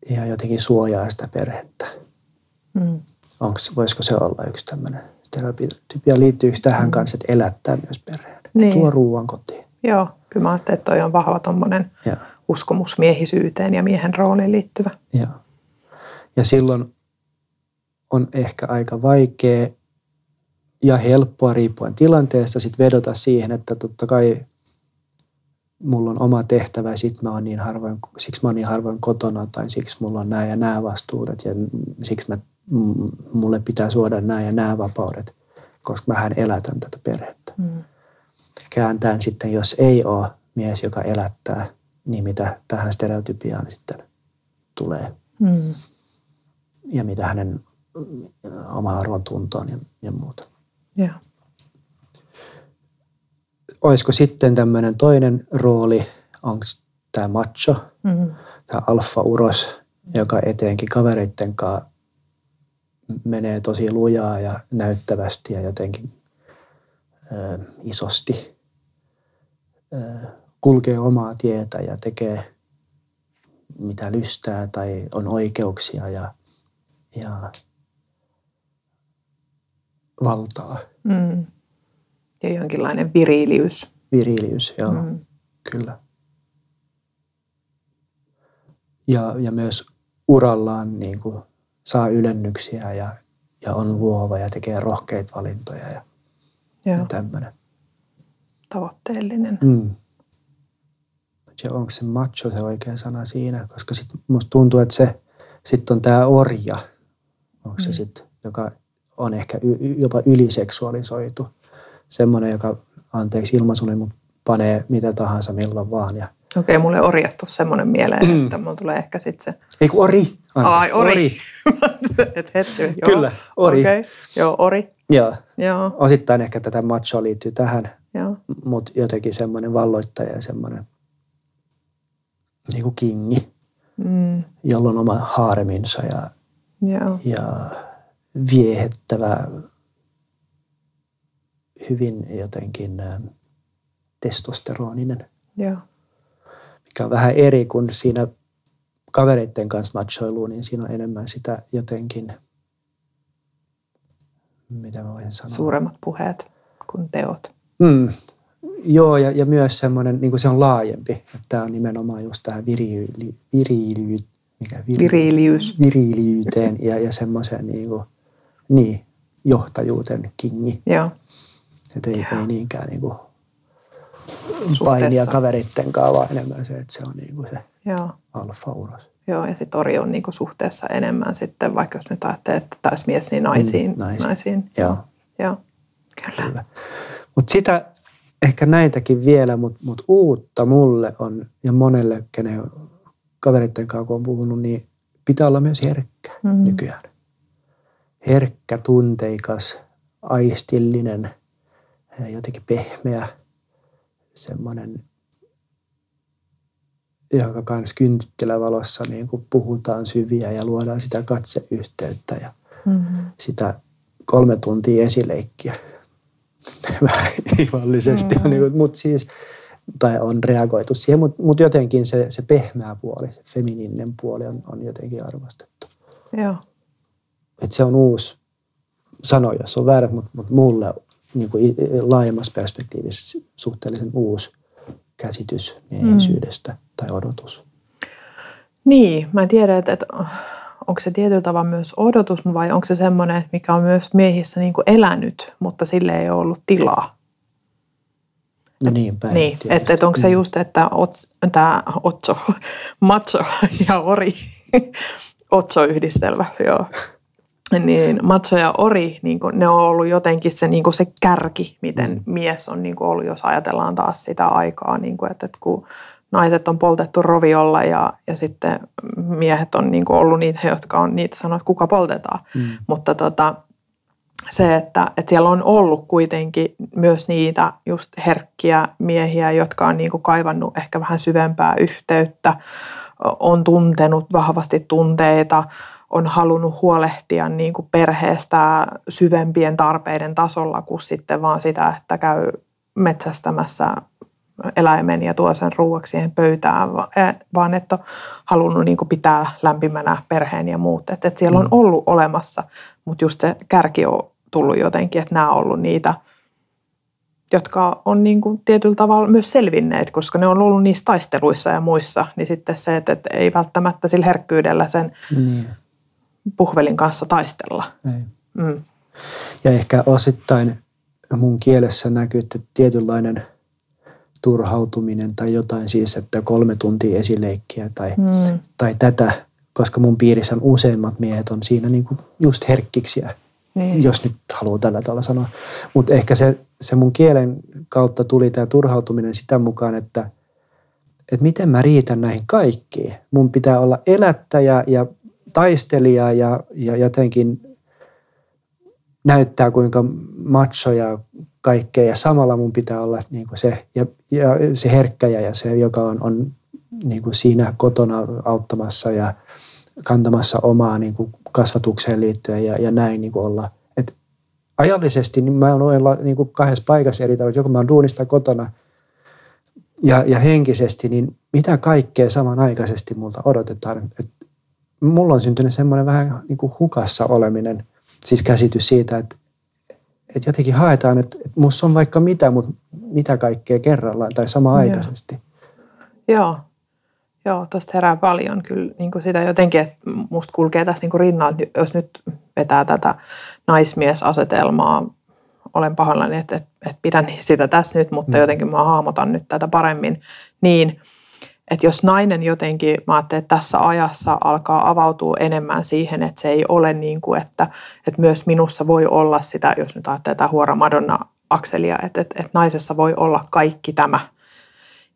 ja jotenkin suojaa sitä perhettä. Mm. Onks, voisiko se olla yksi tämmöinen terapia? Liittyykö tähän mm. kanssa, että elättää myös perheen? Niin. Tuo ruuan kotiin. Joo, kyllä mä ajattelin, että toi on vahva tommonen uskomus miehisyyteen ja miehen rooliin liittyvä. Ja. ja silloin on ehkä aika vaikea ja helppoa riippuen tilanteesta sit vedota siihen, että totta kai mulla on oma tehtävä ja sit mä oon niin harvoin, siksi mä oon niin harvoin kotona tai siksi mulla on nämä ja nämä vastuudet ja siksi mä, mulle pitää suoda nämä ja nämä vapaudet, koska mähän elätän tätä perhettä. Mm. Kääntäen sitten, jos ei ole mies, joka elättää, niin mitä tähän stereotypiaan sitten tulee. Mm. Ja mitä hänen oma arvontuntoon ja, ja muuta. Yeah. Olisiko sitten tämmöinen toinen rooli, onko tämä macho, mm. tämä alfa-uros, joka etenkin kavereitten kanssa menee tosi lujaa ja näyttävästi ja jotenkin ö, isosti. Kulkee omaa tietä ja tekee mitä lystää tai on oikeuksia ja, ja valtaa. Mm. Ja jonkinlainen viriiliys. Viriiliys, joo, mm. kyllä. Ja, ja myös urallaan niin kuin, saa ylennyksiä ja, ja on luova ja tekee rohkeita valintoja ja, ja tämmöinen. Tavoitteellinen. Mm. Ja onko se macho se oikea sana siinä? Koska sitten musta tuntuu, että se sitten on tämä orja, onko mm. se sitten, joka on ehkä y- jopa yliseksuaalisoitu. Semmoinen, joka, anteeksi ilmaisuni, mutta panee mitä tahansa milloin vaan ja Okei, mulle ei orjasta semmoinen mieleen, mm. että mulla tulee ehkä sitten se... Ei kun ori. Anteeksi. Ai, ori. ori. Et hetki, joo. Kyllä, ori. Okei, okay. joo, ori. Joo. joo. Osittain ehkä tätä machoa liittyy tähän, mutta jotenkin semmoinen valloittaja ja semmoinen niin kuin kingi, mm. jolla on oma haareminsa ja, joo. ja viehettävä, hyvin jotenkin testosteroninen. Joo. Mikä on vähän eri kuin siinä kavereiden kanssa machoiluu, niin siinä on enemmän sitä jotenkin, mitä mä voisin sanoa. Suuremmat puheet kuin teot. Mm. Joo, ja, ja myös semmoinen, niin kuin se on laajempi, että tämä on nimenomaan just tähän viriili, viriili, mikä, viri, viriiliys. viriiliyteen ja, ja semmoiseen niin kuin, niin, johtajuuteen kingi. Joo. Että ei, ei niinkään niin kuin painia kaveritten kanssa, vaan enemmän se, että se on niin kuin se Joo. alfa-uros. Joo, ja sitten ori on niin kuin suhteessa enemmän sitten, vaikka jos nyt ajattelee, että täysmies, niin naisiin. Mm, naisiin. naisiin. Joo. Joo, kyllä. kyllä. Mutta sitä, ehkä näitäkin vielä, mutta mut uutta mulle on, ja monelle, kenen kaveritten kanssa kun on puhunut, niin pitää olla myös herkkä mm-hmm. nykyään. Herkkä, tunteikas, aistillinen, jotenkin pehmeä, semmoinen, jonka kanssa kynttilävalossa niin kuin puhutaan syviä ja luodaan sitä katseyhteyttä ja mm-hmm. sitä kolme tuntia esileikkiä. Vähän ivallisesti mm-hmm. on, niin kuin, mut siis, tai on reagoitu siihen, mutta mut jotenkin se, se pehmeä puoli, se feminiininen puoli on, on jotenkin arvostettu. Joo. Et se on uusi sano, jos on väärät, mutta mut mulle niin kuin laajemmassa perspektiivissä suhteellisen uusi käsitys miehisyydestä mm. tai odotus. Niin, mä en tiedä, että, että onko se tietyllä tavalla myös odotus vai onko se semmoinen, mikä on myös miehissä niin kuin elänyt, mutta sille ei ole ollut tilaa. No niinpä. Niin, että et onko se just, että tämä otso, macho ja ori, otso-yhdistelmä, joo. Niin macho ja ori, niin kuin, ne on ollut jotenkin se, niin kuin se kärki, miten mm. mies on niin kuin ollut, jos ajatellaan taas sitä aikaa, niin kuin, että, että kun naiset on poltettu roviolla ja, ja sitten miehet on niin kuin ollut niitä, jotka on niitä sanoo, että kuka poltetaan. Mm. Mutta tota, se, että, että siellä on ollut kuitenkin myös niitä just herkkiä miehiä, jotka on niin kuin kaivannut ehkä vähän syvempää yhteyttä, on tuntenut vahvasti tunteita, on halunnut huolehtia niin kuin perheestä syvempien tarpeiden tasolla kuin sitten vaan sitä, että käy metsästämässä eläimen ja tuo sen ruuaksi siihen pöytään, vaan että on halunnut niin kuin pitää lämpimänä perheen ja muut. Että et siellä on ollut olemassa, mutta just se kärki on tullut jotenkin, että nämä on ollut niitä, jotka on niin kuin tietyllä tavalla myös selvinneet, koska ne on ollut niissä taisteluissa ja muissa, niin sitten se, että et ei välttämättä sillä herkkyydellä sen... Niin. puhvelin kanssa taistella. Mm. Ja ehkä osittain mun kielessä näkyy, että tietynlainen turhautuminen tai jotain siis, että kolme tuntia esileikkiä tai, mm. tai tätä, koska mun piirissä on useimmat miehet on siinä niinku just herkkiksiä, niin. jos nyt haluaa tällä tavalla sanoa. Mutta ehkä se, se mun kielen kautta tuli tämä turhautuminen sitä mukaan, että et miten mä riitän näihin kaikkiin. Mun pitää olla elättäjä ja taistelija ja, ja jotenkin näyttää, kuinka macho ja kaikkea. Ja samalla mun pitää olla niin kuin se, ja, ja se herkkäjä ja se, joka on, on niin kuin siinä kotona auttamassa ja kantamassa omaa niin kuin kasvatukseen liittyen ja, ja näin niin kuin olla. Et ajallisesti niin mä olen niin kuin kahdessa paikassa eri tavalla, joko mä oon duunista kotona ja, ja henkisesti, niin mitä kaikkea samanaikaisesti multa odotetaan, että mulla on syntynyt semmoinen vähän niin kuin hukassa oleminen, siis käsitys siitä, että, että jotenkin haetaan, että, että musta on vaikka mitä, mutta mitä kaikkea kerrallaan tai samanaikaisesti. Joo, Joo. Joo tuosta herää paljon kyllä niin kuin sitä jotenkin, että musta kulkee tässä niin kuin rinnalla, että jos nyt vetää tätä naismiesasetelmaa, olen pahoillani, että, että, että pidän sitä tässä nyt, mutta mm. jotenkin mä hahmotan nyt tätä paremmin, niin... Että jos nainen jotenkin, mä ajattelen, että tässä ajassa alkaa avautua enemmän siihen, että se ei ole niin kuin, että, että myös minussa voi olla sitä, jos nyt ajattelee tätä huora Madonna-akselia, että, että, että naisessa voi olla kaikki tämä,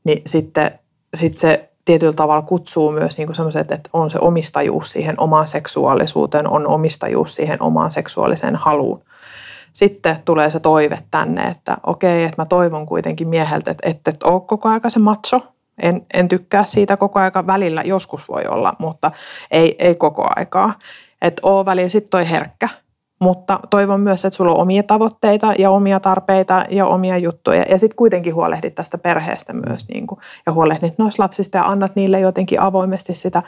niin sitten sitten se tietyllä tavalla kutsuu myös niin kuin sellaiset, että on se omistajuus siihen omaan seksuaalisuuteen, on omistajuus siihen omaan seksuaaliseen haluun. Sitten tulee se toive tänne, että okei, että mä toivon kuitenkin mieheltä, että et, et ole koko ajan se macho. En, en tykkää siitä koko ajan. Välillä joskus voi olla, mutta ei, ei koko aikaa. Että oo välillä sitten toi herkkä. Mutta toivon myös, että sulla on omia tavoitteita ja omia tarpeita ja omia juttuja. Ja sitten kuitenkin huolehdit tästä perheestä myös. Niin kun, ja huolehdit noista lapsista ja annat niille jotenkin avoimesti sitä.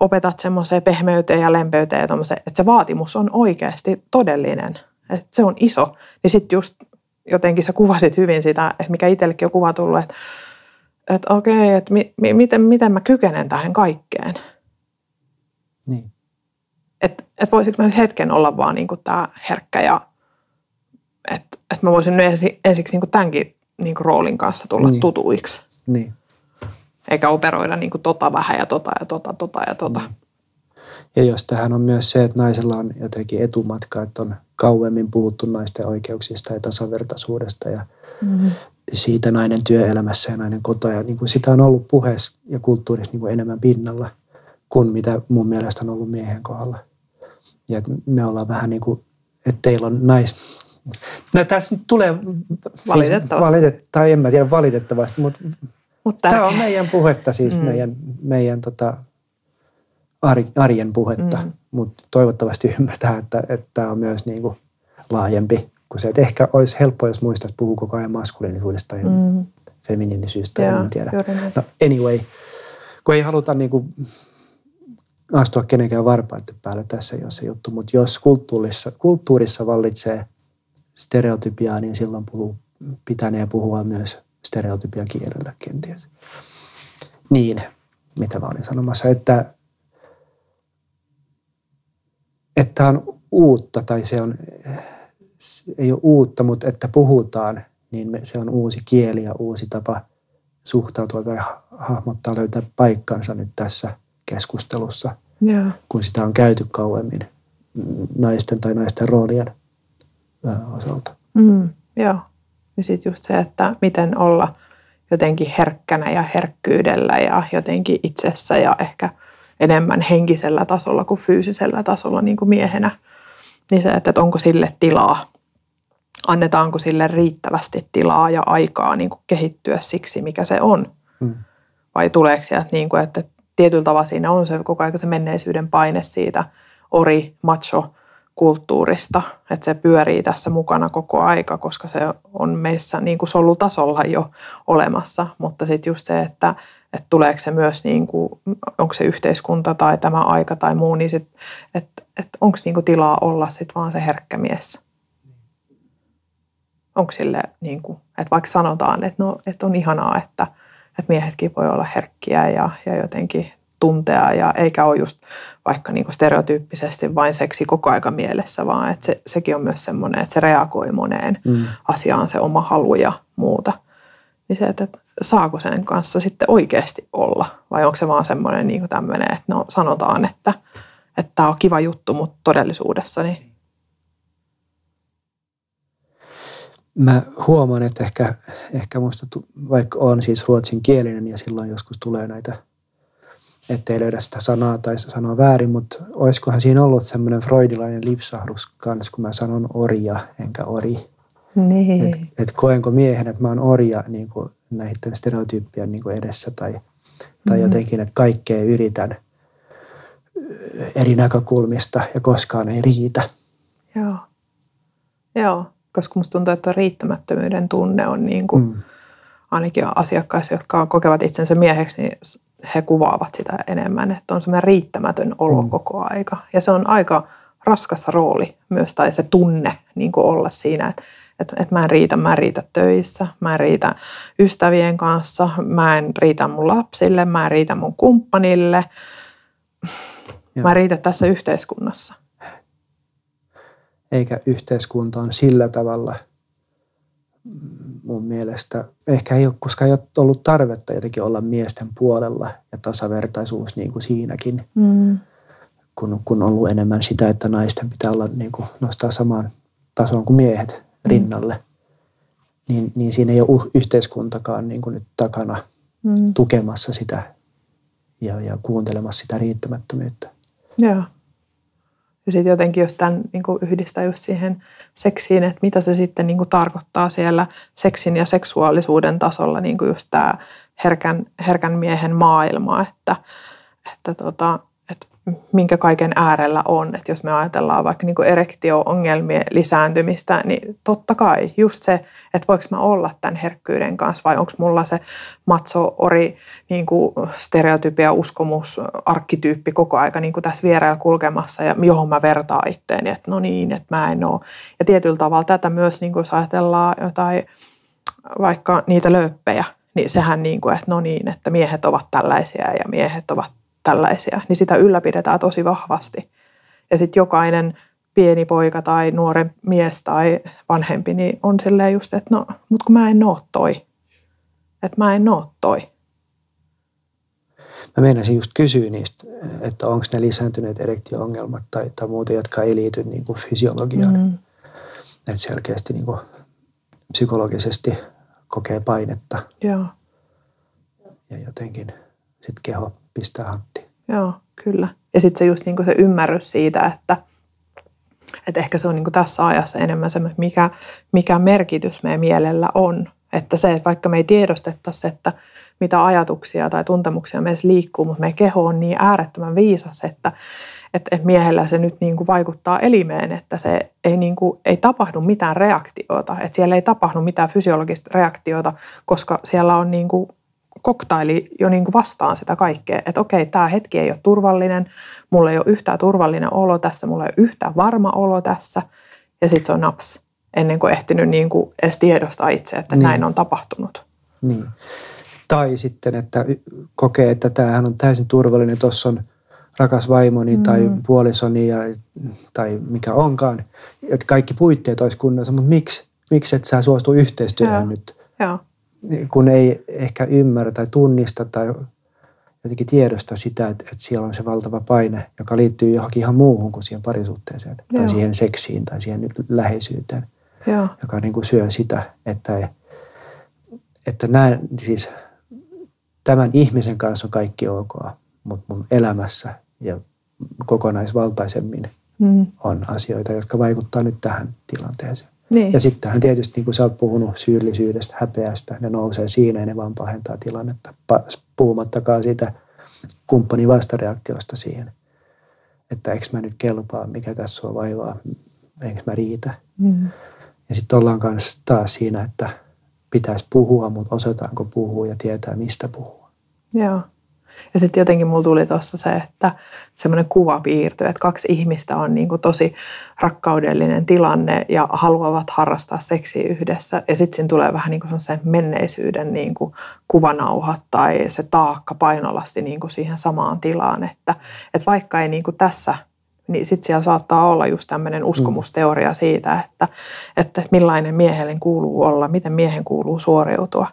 Opetat semmoiseen pehmeyteen ja lempeyteen ja tommoseen. Että se vaatimus on oikeasti todellinen. Että se on iso. Niin sitten just jotenkin sä kuvasit hyvin sitä, että mikä itsellekin on kuva tullut, että että okei, että mi, mi, miten, miten mä kykenen tähän kaikkeen. Niin. Että et voisinko mä hetken olla vaan niinku tää herkkä ja että et mä voisin nyt ensi, ensiksi niinku tämänkin niinku roolin kanssa tulla niin tutuiksi. Niin. Eikä operoida niinku tota vähän ja tota ja tota, tota ja tota. Niin. Ja jos tähän on myös se, että naisella on jotenkin etumatka, että on kauemmin puhuttu naisten oikeuksista ja tasavertaisuudesta ja mm-hmm. siitä nainen työelämässä ja nainen kotona. Niin kuin sitä on ollut puheessa ja kulttuurissa niin kuin enemmän pinnalla kuin mitä mun mielestä on ollut miehen kohdalla. Ja me ollaan vähän niin kuin, että teillä on nais... No tässä nyt tulee... Valitettavasti. Valitet, tai en mä tiedä valitettavasti, mutta Mut tämä on meidän puhetta siis, mm. meidän... meidän tota, arjen puhetta, mm. mutta toivottavasti ymmärtää, että tämä on myös niinku laajempi kuin se, että ehkä olisi helppoa, jos muistaisi puhua koko ajan maskuliinisuudesta ja mm. feminiinisyydestä, yeah, en tiedä. No anyway, kun ei haluta niinku astua kenenkään varpaiden päälle tässä, jos se juttu, mutta jos kulttuurissa, kulttuurissa vallitsee stereotypiaa, niin silloin puhuu, pitänee puhua myös stereotypia kielellä kenties. Niin, mitä mä olin sanomassa, että Että on uutta, tai se on, ei ole uutta, mutta että puhutaan, niin se on uusi kieli ja uusi tapa suhtautua tai hahmottaa, löytää paikkansa nyt tässä keskustelussa, yeah. kun sitä on käyty kauemmin naisten tai naisten roolien osalta. Mm, joo, ja sitten just se, että miten olla jotenkin herkkänä ja herkkyydellä ja jotenkin itsessä ja ehkä enemmän henkisellä tasolla kuin fyysisellä tasolla niin kuin miehenä, niin se, että onko sille tilaa, annetaanko sille riittävästi tilaa ja aikaa niin kuin kehittyä siksi, mikä se on. Mm. Vai tuleeko sieltä, niin kuin, että tietyllä tavalla siinä on se koko ajan se menneisyyden paine siitä ori, macho, kulttuurista, että se pyörii tässä mukana koko aika, koska se on meissä niin kuin solutasolla jo olemassa, mutta sitten just se, että, että tuleeko se myös, niin kuin, onko se yhteiskunta tai tämä aika tai muu, niin sit, että, että onko niin kuin tilaa olla sitten vaan se herkkä mies. Onko sille, niin kuin, että vaikka sanotaan, että, no, että on ihanaa, että, että miehetkin voi olla herkkiä ja, ja jotenkin tuntea ja eikä ole just vaikka niinku stereotyyppisesti vain seksi koko aika mielessä, vaan että se, sekin on myös semmoinen, että se reagoi moneen mm. asiaan, se oma halu ja muuta. Niin se, että saako sen kanssa sitten oikeasti olla vai onko se vaan semmoinen niinku tämmöinen, että no sanotaan, että tämä on kiva juttu, mutta todellisuudessa niin. Mä huomaan, että ehkä, ehkä musta, vaikka on siis ruotsinkielinen ja silloin joskus tulee näitä ettei löydä sitä sanaa tai sitä sanaa väärin, mutta olisikohan siinä ollut semmoinen freudilainen lipsahdus kanssa, kun mä sanon orja enkä ori. Niin. Että et koenko miehen, että mä oon orja niin kuin näiden stereotyyppien niin kuin edessä tai, tai mm-hmm. jotenkin, että kaikkea yritän eri näkökulmista ja koskaan ei riitä. Joo, Joo. koska musta tuntuu, että riittämättömyyden tunne on niin kuin mm. ainakin asiakkaissa, jotka kokevat itsensä mieheksi, niin he kuvaavat sitä enemmän, että on semmoinen riittämätön olo mm. koko aika. Ja se on aika raskas rooli myös, tai se tunne niin kuin olla siinä, että, että, että mä en riitä, mä en riitä töissä, mä en riitä ystävien kanssa, mä en riitä mun lapsille, mä en riitä mun kumppanille, ja. mä en riitä tässä yhteiskunnassa. Eikä yhteiskunta on sillä tavalla mun mielestä, ehkä ei ole, koska ei ole ollut tarvetta jotenkin olla miesten puolella ja tasavertaisuus niin kuin siinäkin, mm. kun, kun on ollut enemmän sitä, että naisten pitää olla niin kuin nostaa samaan tasoon kuin miehet mm. rinnalle, niin, niin siinä ei ole yhteiskuntakaan niin kuin nyt takana mm. tukemassa sitä ja, ja kuuntelemassa sitä riittämättömyyttä. Joo. Ja sitten jotenkin, jos tämän niin kuin yhdistää just siihen seksiin, että mitä se sitten niin kuin tarkoittaa siellä seksin ja seksuaalisuuden tasolla, niin kuin just tämä herkän, herkän miehen maailma, että, että, tota, että minkä kaiken äärellä on. Että jos me ajatellaan vaikka niin kuin erektio-ongelmien lisääntymistä, niin totta kai just se, että voiko mä olla tämän herkkyyden kanssa vai onko mulla se matso-ori, niin kuin stereotypia, uskomus, arkkityyppi koko aika niin kuin tässä vierellä kulkemassa ja johon mä vertaan itteeni, että no niin, että mä en ole. Ja tietyllä tavalla tätä myös, niin kuin jos ajatellaan jotain vaikka niitä lööppejä, niin sehän niin kuin, että no niin, että miehet ovat tällaisia ja miehet ovat tällaisia, niin sitä ylläpidetään tosi vahvasti. Ja sitten jokainen pieni poika tai nuoren mies tai vanhempi, niin on silleen just, että no, mut kun mä en oo toi. Että mä en oo toi. Mä meinasin just kysyä niistä, että onko ne lisääntyneet erektio-ongelmat tai, tai muuta, jotka ei liity niin kuin fysiologiaan. Mm. Että selkeästi niin kuin psykologisesti kokee painetta. Joo. Ja jotenkin sitten keho pistää hanttiin. Joo, kyllä. Ja sitten se just niinku se ymmärrys siitä, että, että ehkä se on niinku tässä ajassa enemmän se, mikä, mikä merkitys meidän mielellä on. Että se, että vaikka me ei tiedostettaisi, että mitä ajatuksia tai tuntemuksia meissä liikkuu, mutta meidän keho on niin äärettömän viisas, että, että miehellä se nyt niinku vaikuttaa elimeen, että se ei, niinku, ei tapahdu mitään reaktiota. Että siellä ei tapahdu mitään fysiologista reaktiota, koska siellä on niinku koktaili jo niin kuin vastaan sitä kaikkea, että okei, tämä hetki ei ole turvallinen, mulla ei ole yhtään turvallinen olo tässä, mulla ei ole yhtään varma olo tässä, ja sitten se on naps, ennen kuin ehtinyt niin kuin edes tiedostaa itse, että niin. Näin on tapahtunut. Niin. Tai sitten, että kokee, että tämähän on täysin turvallinen, tuossa on rakas vaimoni mm. tai puolisoni ja, tai mikä onkaan, että kaikki puitteet olisi kunnossa, mutta miksi, miksi et sä suostu yhteistyöhön ja. Nyt? Joo. Kun ei ehkä ymmärrä tai tunnista tai jotenkin tiedosta sitä, että, että siellä on se valtava paine, joka liittyy johonkin ihan muuhun kuin siihen parisuhteeseen. Joo. Tai siihen seksiin tai siihen läheisyyteen, joo. Joka niin kuin syö sitä, että, että näin, siis tämän ihmisen kanssa on kaikki ok, mutta mun elämässä ja kokonaisvaltaisemmin mm. on asioita, jotka vaikuttaa nyt tähän tilanteeseen. Niin. Ja sittenhän tietysti, niin kuin sä oot puhunut syyllisyydestä, häpeästä, ne nousee siinä ja ne vaan pahentaa tilannetta, puhumattakaan siitä kumppanin vastareaktiosta siihen, että eikö mä nyt kelpaa, mikä tässä on vaivaa, eikö mä riitä. Mm. Ja sitten ollaan kanssa taas siinä, että pitäisi puhua, mutta osataanko puhua ja tietää, mistä puhua. Joo. Ja sitten jotenkin mulla tuli tuossa se, että semmoinen kuva piirtyy, että kaksi ihmistä on niinku tosi rakkaudellinen tilanne ja haluavat harrastaa seksiä yhdessä. Ja sitten siinä tulee vähän niinku semmoisen menneisyyden niinku kuvanauhat tai se taakka painolasti niinku siihen samaan tilaan. Että et vaikka ei niinku tässä, niin sitten siellä saattaa olla just tämmöinen uskomusteoria siitä, että, että millainen miehelle kuuluu olla, miten miehen kuuluu suoriutua.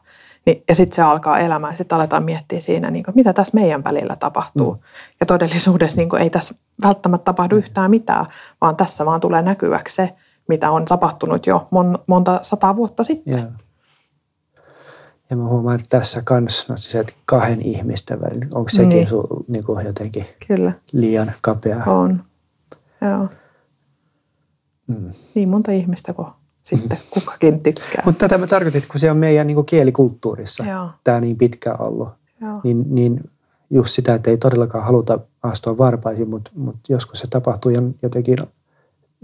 Niin, ja sitten se alkaa elämään ja sitten aletaan miettiä siinä, niin kuin, mitä tässä meidän välillä tapahtuu. Mm. Ja todellisuudessa niin kuin, ei tässä välttämättä tapahdu yhtään mitään, vaan tässä vaan tulee näkyväksi se, mitä on tapahtunut jo mon, monta sataa vuotta sitten. Ja, ja mä huomaan, että tässä kanssa, no siis, että kahden ihmisten välillä, onko sekin niin. Sun, niin kuin, jotenkin kyllä. Liian kapea? On, joo. Mm. Niin monta ihmistä kuin. Sitten kukakin tykkää. Mutta tätä mä tarkoitin, kun se on meidän niin kuin kielikulttuurissa, joo. Tämä niin pitkään ollut, niin, niin just sitä, että ei todellakaan haluta astua varpaisiin, mutta, mutta joskus se tapahtuu jotenkin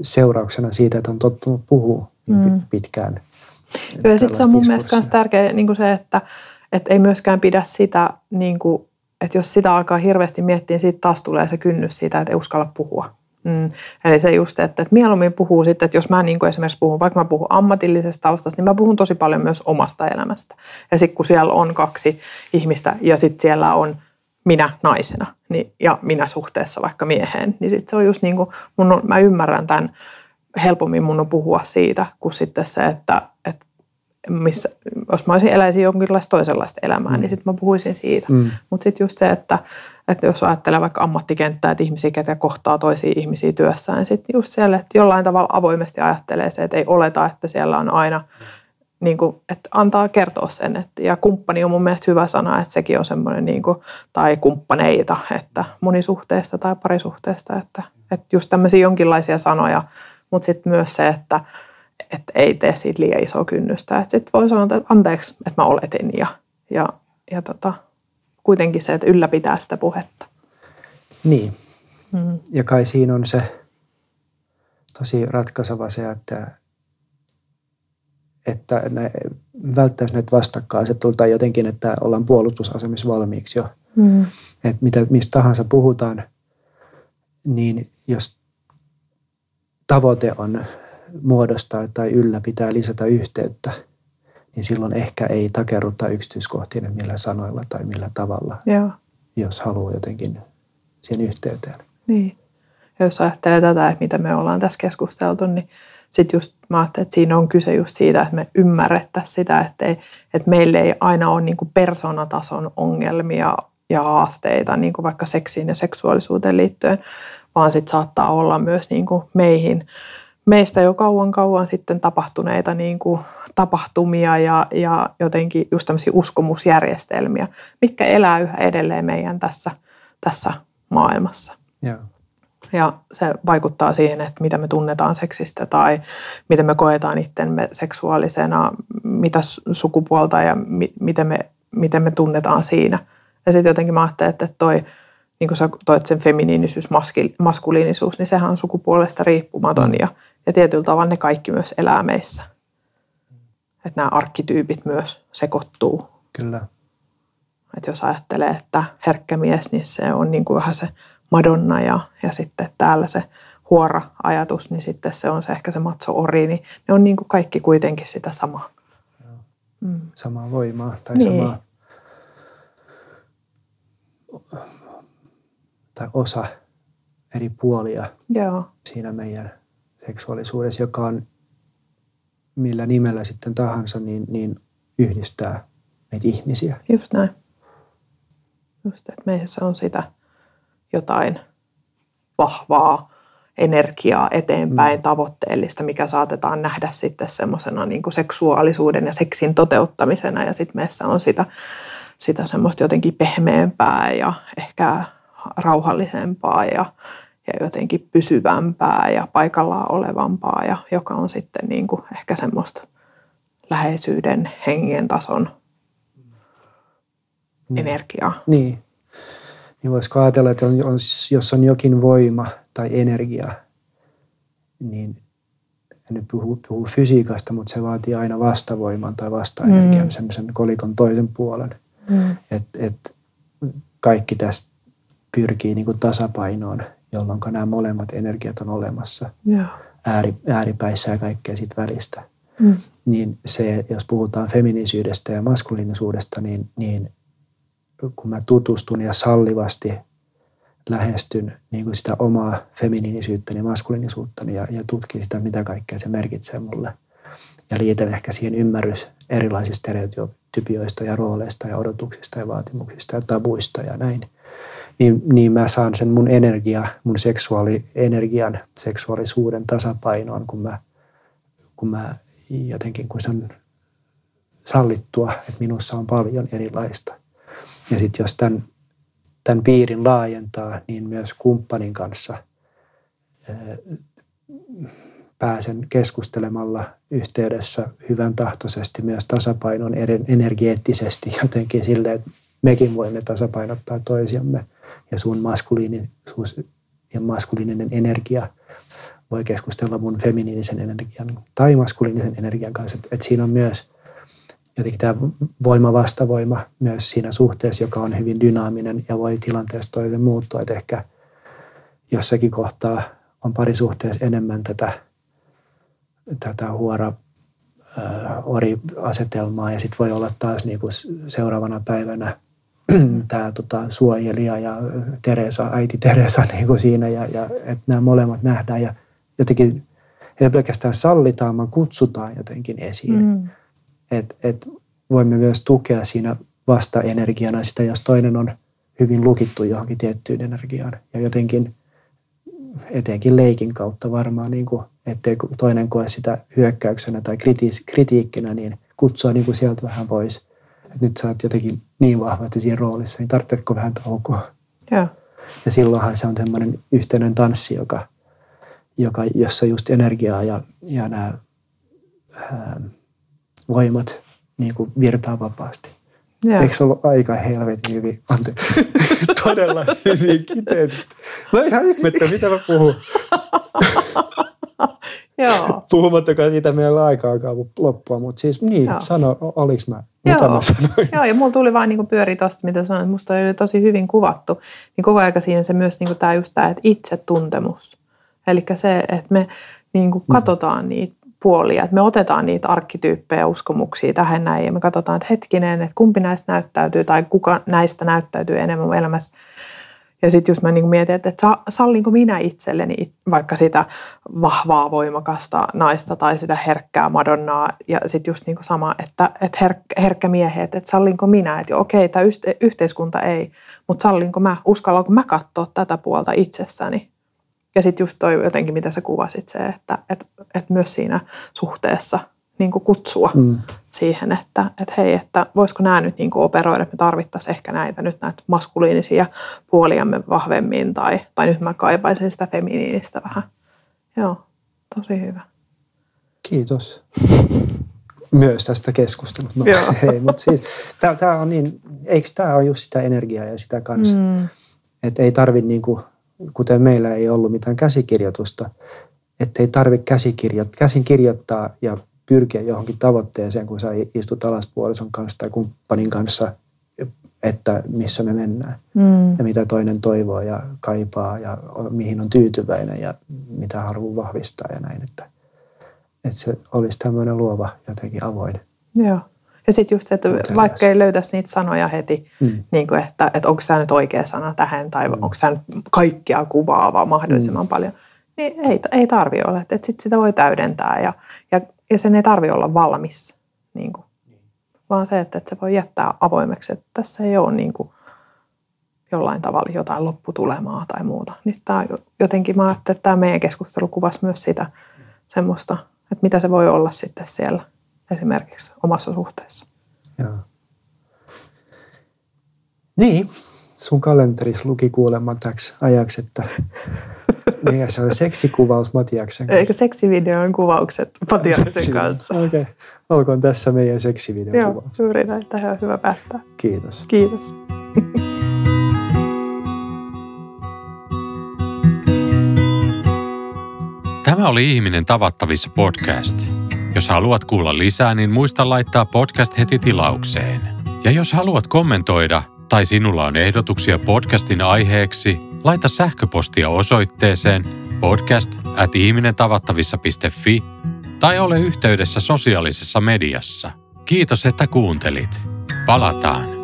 seurauksena siitä, että on tottunut puhua niin pitkään. Mm. Ja sitten se on mun mielestä myös tärkeää niin kuin se, että, että ei myöskään pidä sitä, niin kuin, että jos sitä alkaa hirveästi miettiä, niin siitä taas tulee se kynnys siitä, että ei uskalla puhua. Mm. Eli se just, että, että mieluummin puhuu sitten, että jos mä niin kuin esimerkiksi puhun, vaikka mä puhun ammatillisesta taustasta, niin mä puhun tosi paljon myös omasta elämästä. Ja sitten kun siellä on kaksi ihmistä ja sitten siellä on minä naisena niin, ja minä suhteessa vaikka mieheen, niin sitten se on just niin kuin, mun on, mä ymmärrän tämän, helpommin mun on puhua siitä, kuin sitten se, että, että missä, jos mä olisin eläisin jonkinlaista toisenlaista elämää, mm. niin sitten mä puhuisin siitä. Mm. Mutta sitten just se, että, että jos ajattelee vaikka ammattikenttää, että ihmisiä, ketkä kohtaa toisia ihmisiä työssään, niin sitten just siellä, että jollain tavalla avoimesti ajattelee se, että ei oleta, että siellä on aina niin kuin, että antaa kertoa sen. Että, ja kumppani on mun mielestä hyvä sana, että sekin on semmoinen, niin kuin, tai kumppaneita, että monisuhteesta tai parisuhteesta. Että, että just tämmöisiä jonkinlaisia sanoja, mutta sitten myös se, että et ei tee siitä liian isoa kynnystä. Sitten voi sanoa, että anteeksi, että mä oletin ja, ja, ja tota, kuitenkin se, että ylläpitää sitä puhetta. Niin. Mm. Ja kai siinä on se tosi ratkaiseva se, että että ne, välttäisi näitä vastakkainasettelua tai jotenkin, että ollaan puolustusasemissa valmiiksi jo. Mm. Että mitä, mistä tahansa puhutaan, niin jos tavoite on muodostaa tai ylläpitää, lisätä yhteyttä, niin silloin ehkä ei takerruta yksityiskohtiin, millä sanoilla tai millä tavalla, joo, jos haluaa jotenkin siihen yhteyteen. Niin. Ja jos ajattelee tätä, että mitä me ollaan tässä keskusteltu, niin sitten just mä ajattelin, että siinä on kyse just siitä, että me ymmärrettäisiin sitä, että, ei, että meillä ei aina ole niin kuin persoonatason ongelmia ja haasteita, niin kuin vaikka seksiin ja seksuaalisuuteen liittyen, vaan sitten saattaa olla myös niin kuin meihin, meistä jo kauan kauan sitten tapahtuneita niin kuin tapahtumia ja, ja jotenkin just tämmöisiä uskomusjärjestelmiä, mitkä elää yhä edelleen meidän tässä, tässä maailmassa. Yeah. Ja se vaikuttaa siihen, että mitä me tunnetaan seksistä tai miten me koetaan itsemme seksuaalisena, mitä sukupuolta ja mi- miten, me, miten me tunnetaan siinä. Ja sitten jotenkin mä ajattelin, että toi, niin kuin sä toit sen feminiinisyys, maski, maskuliinisuus, niin sehän on sukupuolesta riippumaton ja, ja tietyllä tavalla ne kaikki myös elää meissä. Että nämä arkkityypit myös sekoittuu. Kyllä. Että jos ajattelee, että herkkä mies, niin se on niin kuin vähän se Madonna ja, ja sitten täällä se huora ajatus, niin sitten se on se ehkä se matso-ori, niin ne on niin kuin kaikki kuitenkin sitä samaa. Mm. Samaa voimaa tai niin, samaa tai osa eri puolia, joo, siinä meidän seksuaalisuudessa, joka on millä nimellä sitten tahansa, niin, niin yhdistää meitä ihmisiä. Just näin. Just, että meissä on sitä jotain vahvaa energiaa eteenpäin, mm. tavoitteellista, mikä saatetaan nähdä sitten semmoisena niin kuin seksuaalisuuden ja seksin toteuttamisena. Ja sitten meissä on sitä, sitä semmoista jotenkin pehmeämpää ja ehkä rauhallisempaa ja, ja jotenkin pysyvämpää ja paikallaan olevampaa, ja joka on sitten niin kuin ehkä semmoista läheisyyden, hengen tason mm. energiaa. Niin. Niin voisiko ajatella, että on, jos on jokin voima tai energia, niin en nyt puhu, puhu fysiikasta, mutta se vaatii aina vastavoiman tai vastaenergian, mm. semmoisen kolikon toisen puolen. Mm. Että et kaikki tästä pyrkii niin kuin tasapainoon, jolloin nämä molemmat energiat on olemassa, yeah, ääri, ääripäissä ja kaikkea siitä välistä. Mm. Niin se, jos puhutaan feminiinisyydestä ja maskuliinisuudesta, niin, niin kun mä tutustun ja sallivasti lähestyn niin kuin sitä omaa feminiinisyyttäni ja maskuliinisuuttani ja, ja tutkin sitä, mitä kaikkea se merkitsee mulle. Ja liitän ehkä siihen ymmärrys erilaisista stereotypioista ja rooleista ja odotuksista ja vaatimuksista ja tabuista ja näin. Niin, niin mä saan sen mun energiaa, mun seksuaalienergian, seksuaalisuuden tasapainoon, kun mä, kun mä jotenkin, kun se on sallittua, että minussa on paljon erilaista. Ja sitten jos tämän, tämän piirin laajentaa, niin myös kumppanin kanssa ää, pääsen keskustelemalla yhteydessä hyvän tahtoisesti myös tasapainon energeettisesti jotenkin silleen, että mekin voimme tasapainottaa toisiamme ja sun maskuliinisuus ja maskuliininen energia voi keskustella mun feminiinisen energian tai maskuliinisen energian kanssa. Että siinä on myös jotenkin tämä voima-vastavoima myös siinä suhteessa, joka on hyvin dynaaminen ja voi tilanteessa toisen muuttua. Että ehkä jossakin kohtaa on parisuhteessa enemmän tätä, tätä huora ori-asetelmaa ja sitten voi olla taas niinku seuraavana päivänä tämä tota, suojelija ja Teresa, äiti Teresa niinku siinä ja, ja että nämä molemmat nähdään ja jotenkin ei pelkästään sallitaan, vaan kutsutaan jotenkin esiin. Mm. Että et voimme myös tukea siinä vastaenergiana sitä, jos toinen on hyvin lukittu johonkin tiettyyn energiaan. Ja jotenkin etenkin leikin kautta varmaan, niin kuin, ettei toinen koe sitä hyökkäyksenä tai kriti- kritiikkinä, niin kutsua niin kuin sieltä vähän pois. Et nyt sä oot jotenkin niin vahva, että siinä roolissa, niin tarvitsetko vähän taukoa? Ja, ja silloinhan se on semmoinen yhteinen tanssi, joka, joka, jossa just energiaa ja, ja nämä ää, voimat niin kuin virtaa vapaasti. Ja. Eikö se ollut aika helvetin hyvin? Anteeksi. Todella hyvin kiteytetty. Mä ihan ihmettä, mitä mä puhun. Joo. Puhumattakaan siitä meillä aikaakaan loppua, mutta siis niin, Joo. sano, oliks mä, mitä Joo. mä sanoin? Joo, ja mulla tuli vaan niinku pyöri tosta, mitä sanoin, musta oli tosi hyvin kuvattu. Niin koko ajan siinä se myös niinku tää just tää, että itsetuntemus. Elikkä se, että me niinku katsotaan mm. niitä puolia, että me otetaan niitä arkkityyppejä ja uskomuksia tähän näin, ja me katsotaan, että hetkinen, että kumpi näistä näyttäytyy, tai kuka näistä näyttäytyy enemmän mun elämässä. Ja sitten just mä niin mietin, että sallinko minä itselleni vaikka sitä vahvaa, voimakasta naista tai sitä herkkää madonnaa. Ja sitten just niin sama, että, että herk- herkkä miehet, että sallinko minä, että okei, okay, tämä yhteiskunta ei, mutta sallinko mä, uskallanko mä katsoa tätä puolta itsessäni. Ja sitten just toi jotenkin, mitä sä kuvasit se, että et, et myös siinä suhteessa niin kutsua mm. siihen, että et hei, että voisiko nämä nyt niin operoida, että me tarvittaisiin ehkä näitä nyt näitä maskuliinisia puoliamme vahvemmin, tai, tai nyt mä kaipaisin sitä feminiinistä vähän. Joo, tosi hyvä. Kiitos. Myös tästä keskustelusta. No, hei, mutta siis, tää, tää on niin, eikö tämä ole just sitä energiaa ja sitä kanssa, mm. että ei tarvitse niinku kuten meillä ei ollut mitään käsikirjoitusta, ettei tarvitse käsikirjoit- käsin kirjoittaa ja pyrkiä johonkin tavoitteeseen, kun sä istut alas puolison kanssa tai kumppanin kanssa, että missä me mennään mm. ja mitä toinen toivoo ja kaipaa ja mihin on tyytyväinen ja mitä haluaa vahvistaa ja näin, että, että se olisi tämmöinen luova jotenkin avoin. Joo. Ja sitten just, että vaikka ei löytäisi niitä sanoja heti, mm. niin kuin että, että onko tämä nyt oikea sana tähän, tai mm. onko tämä nyt kaikkia kuvaavaa mahdollisimman mm. paljon, niin ei, ei tarvitse olla. Että sitten sitä voi täydentää, ja, ja, ja sen ei tarvitse olla valmis, niin kuin. Vaan se, että, että se voi jättää avoimeksi, että tässä ei ole niin kuin jollain tavalla jotain lopputulemaa tai muuta. Niin tämä jotenkin, mä ajattelin, että tämä meidän keskustelu kuvasi myös sitä semmoista, että mitä se voi olla sitten siellä. Esimerkiksi omassa suhteessa. Joo. Niin, sun kalenteris luki kuulemma täksi ajaksi, että mikä se oli seksikuvaus Mathiaksen kanssa. Eikä seksivideon kuvaukset Mathiaksen Seksi. kanssa. Okei, okay. Olkoon tässä meidän seksivideon Joo, kuvaus. Joo, juuri näin. Tähän on hyvä päättää. Kiitos. Kiitos. Tämä oli Ihminen tavattavissa -podcast. Jos haluat kuulla lisää, niin muista laittaa podcast heti tilaukseen. Ja jos haluat kommentoida tai sinulla on ehdotuksia podcastin aiheeksi, laita sähköpostia osoitteeseen podcast at ihminen tavattavissa piste fi tai ole yhteydessä sosiaalisessa mediassa. Kiitos, että kuuntelit. Palataan.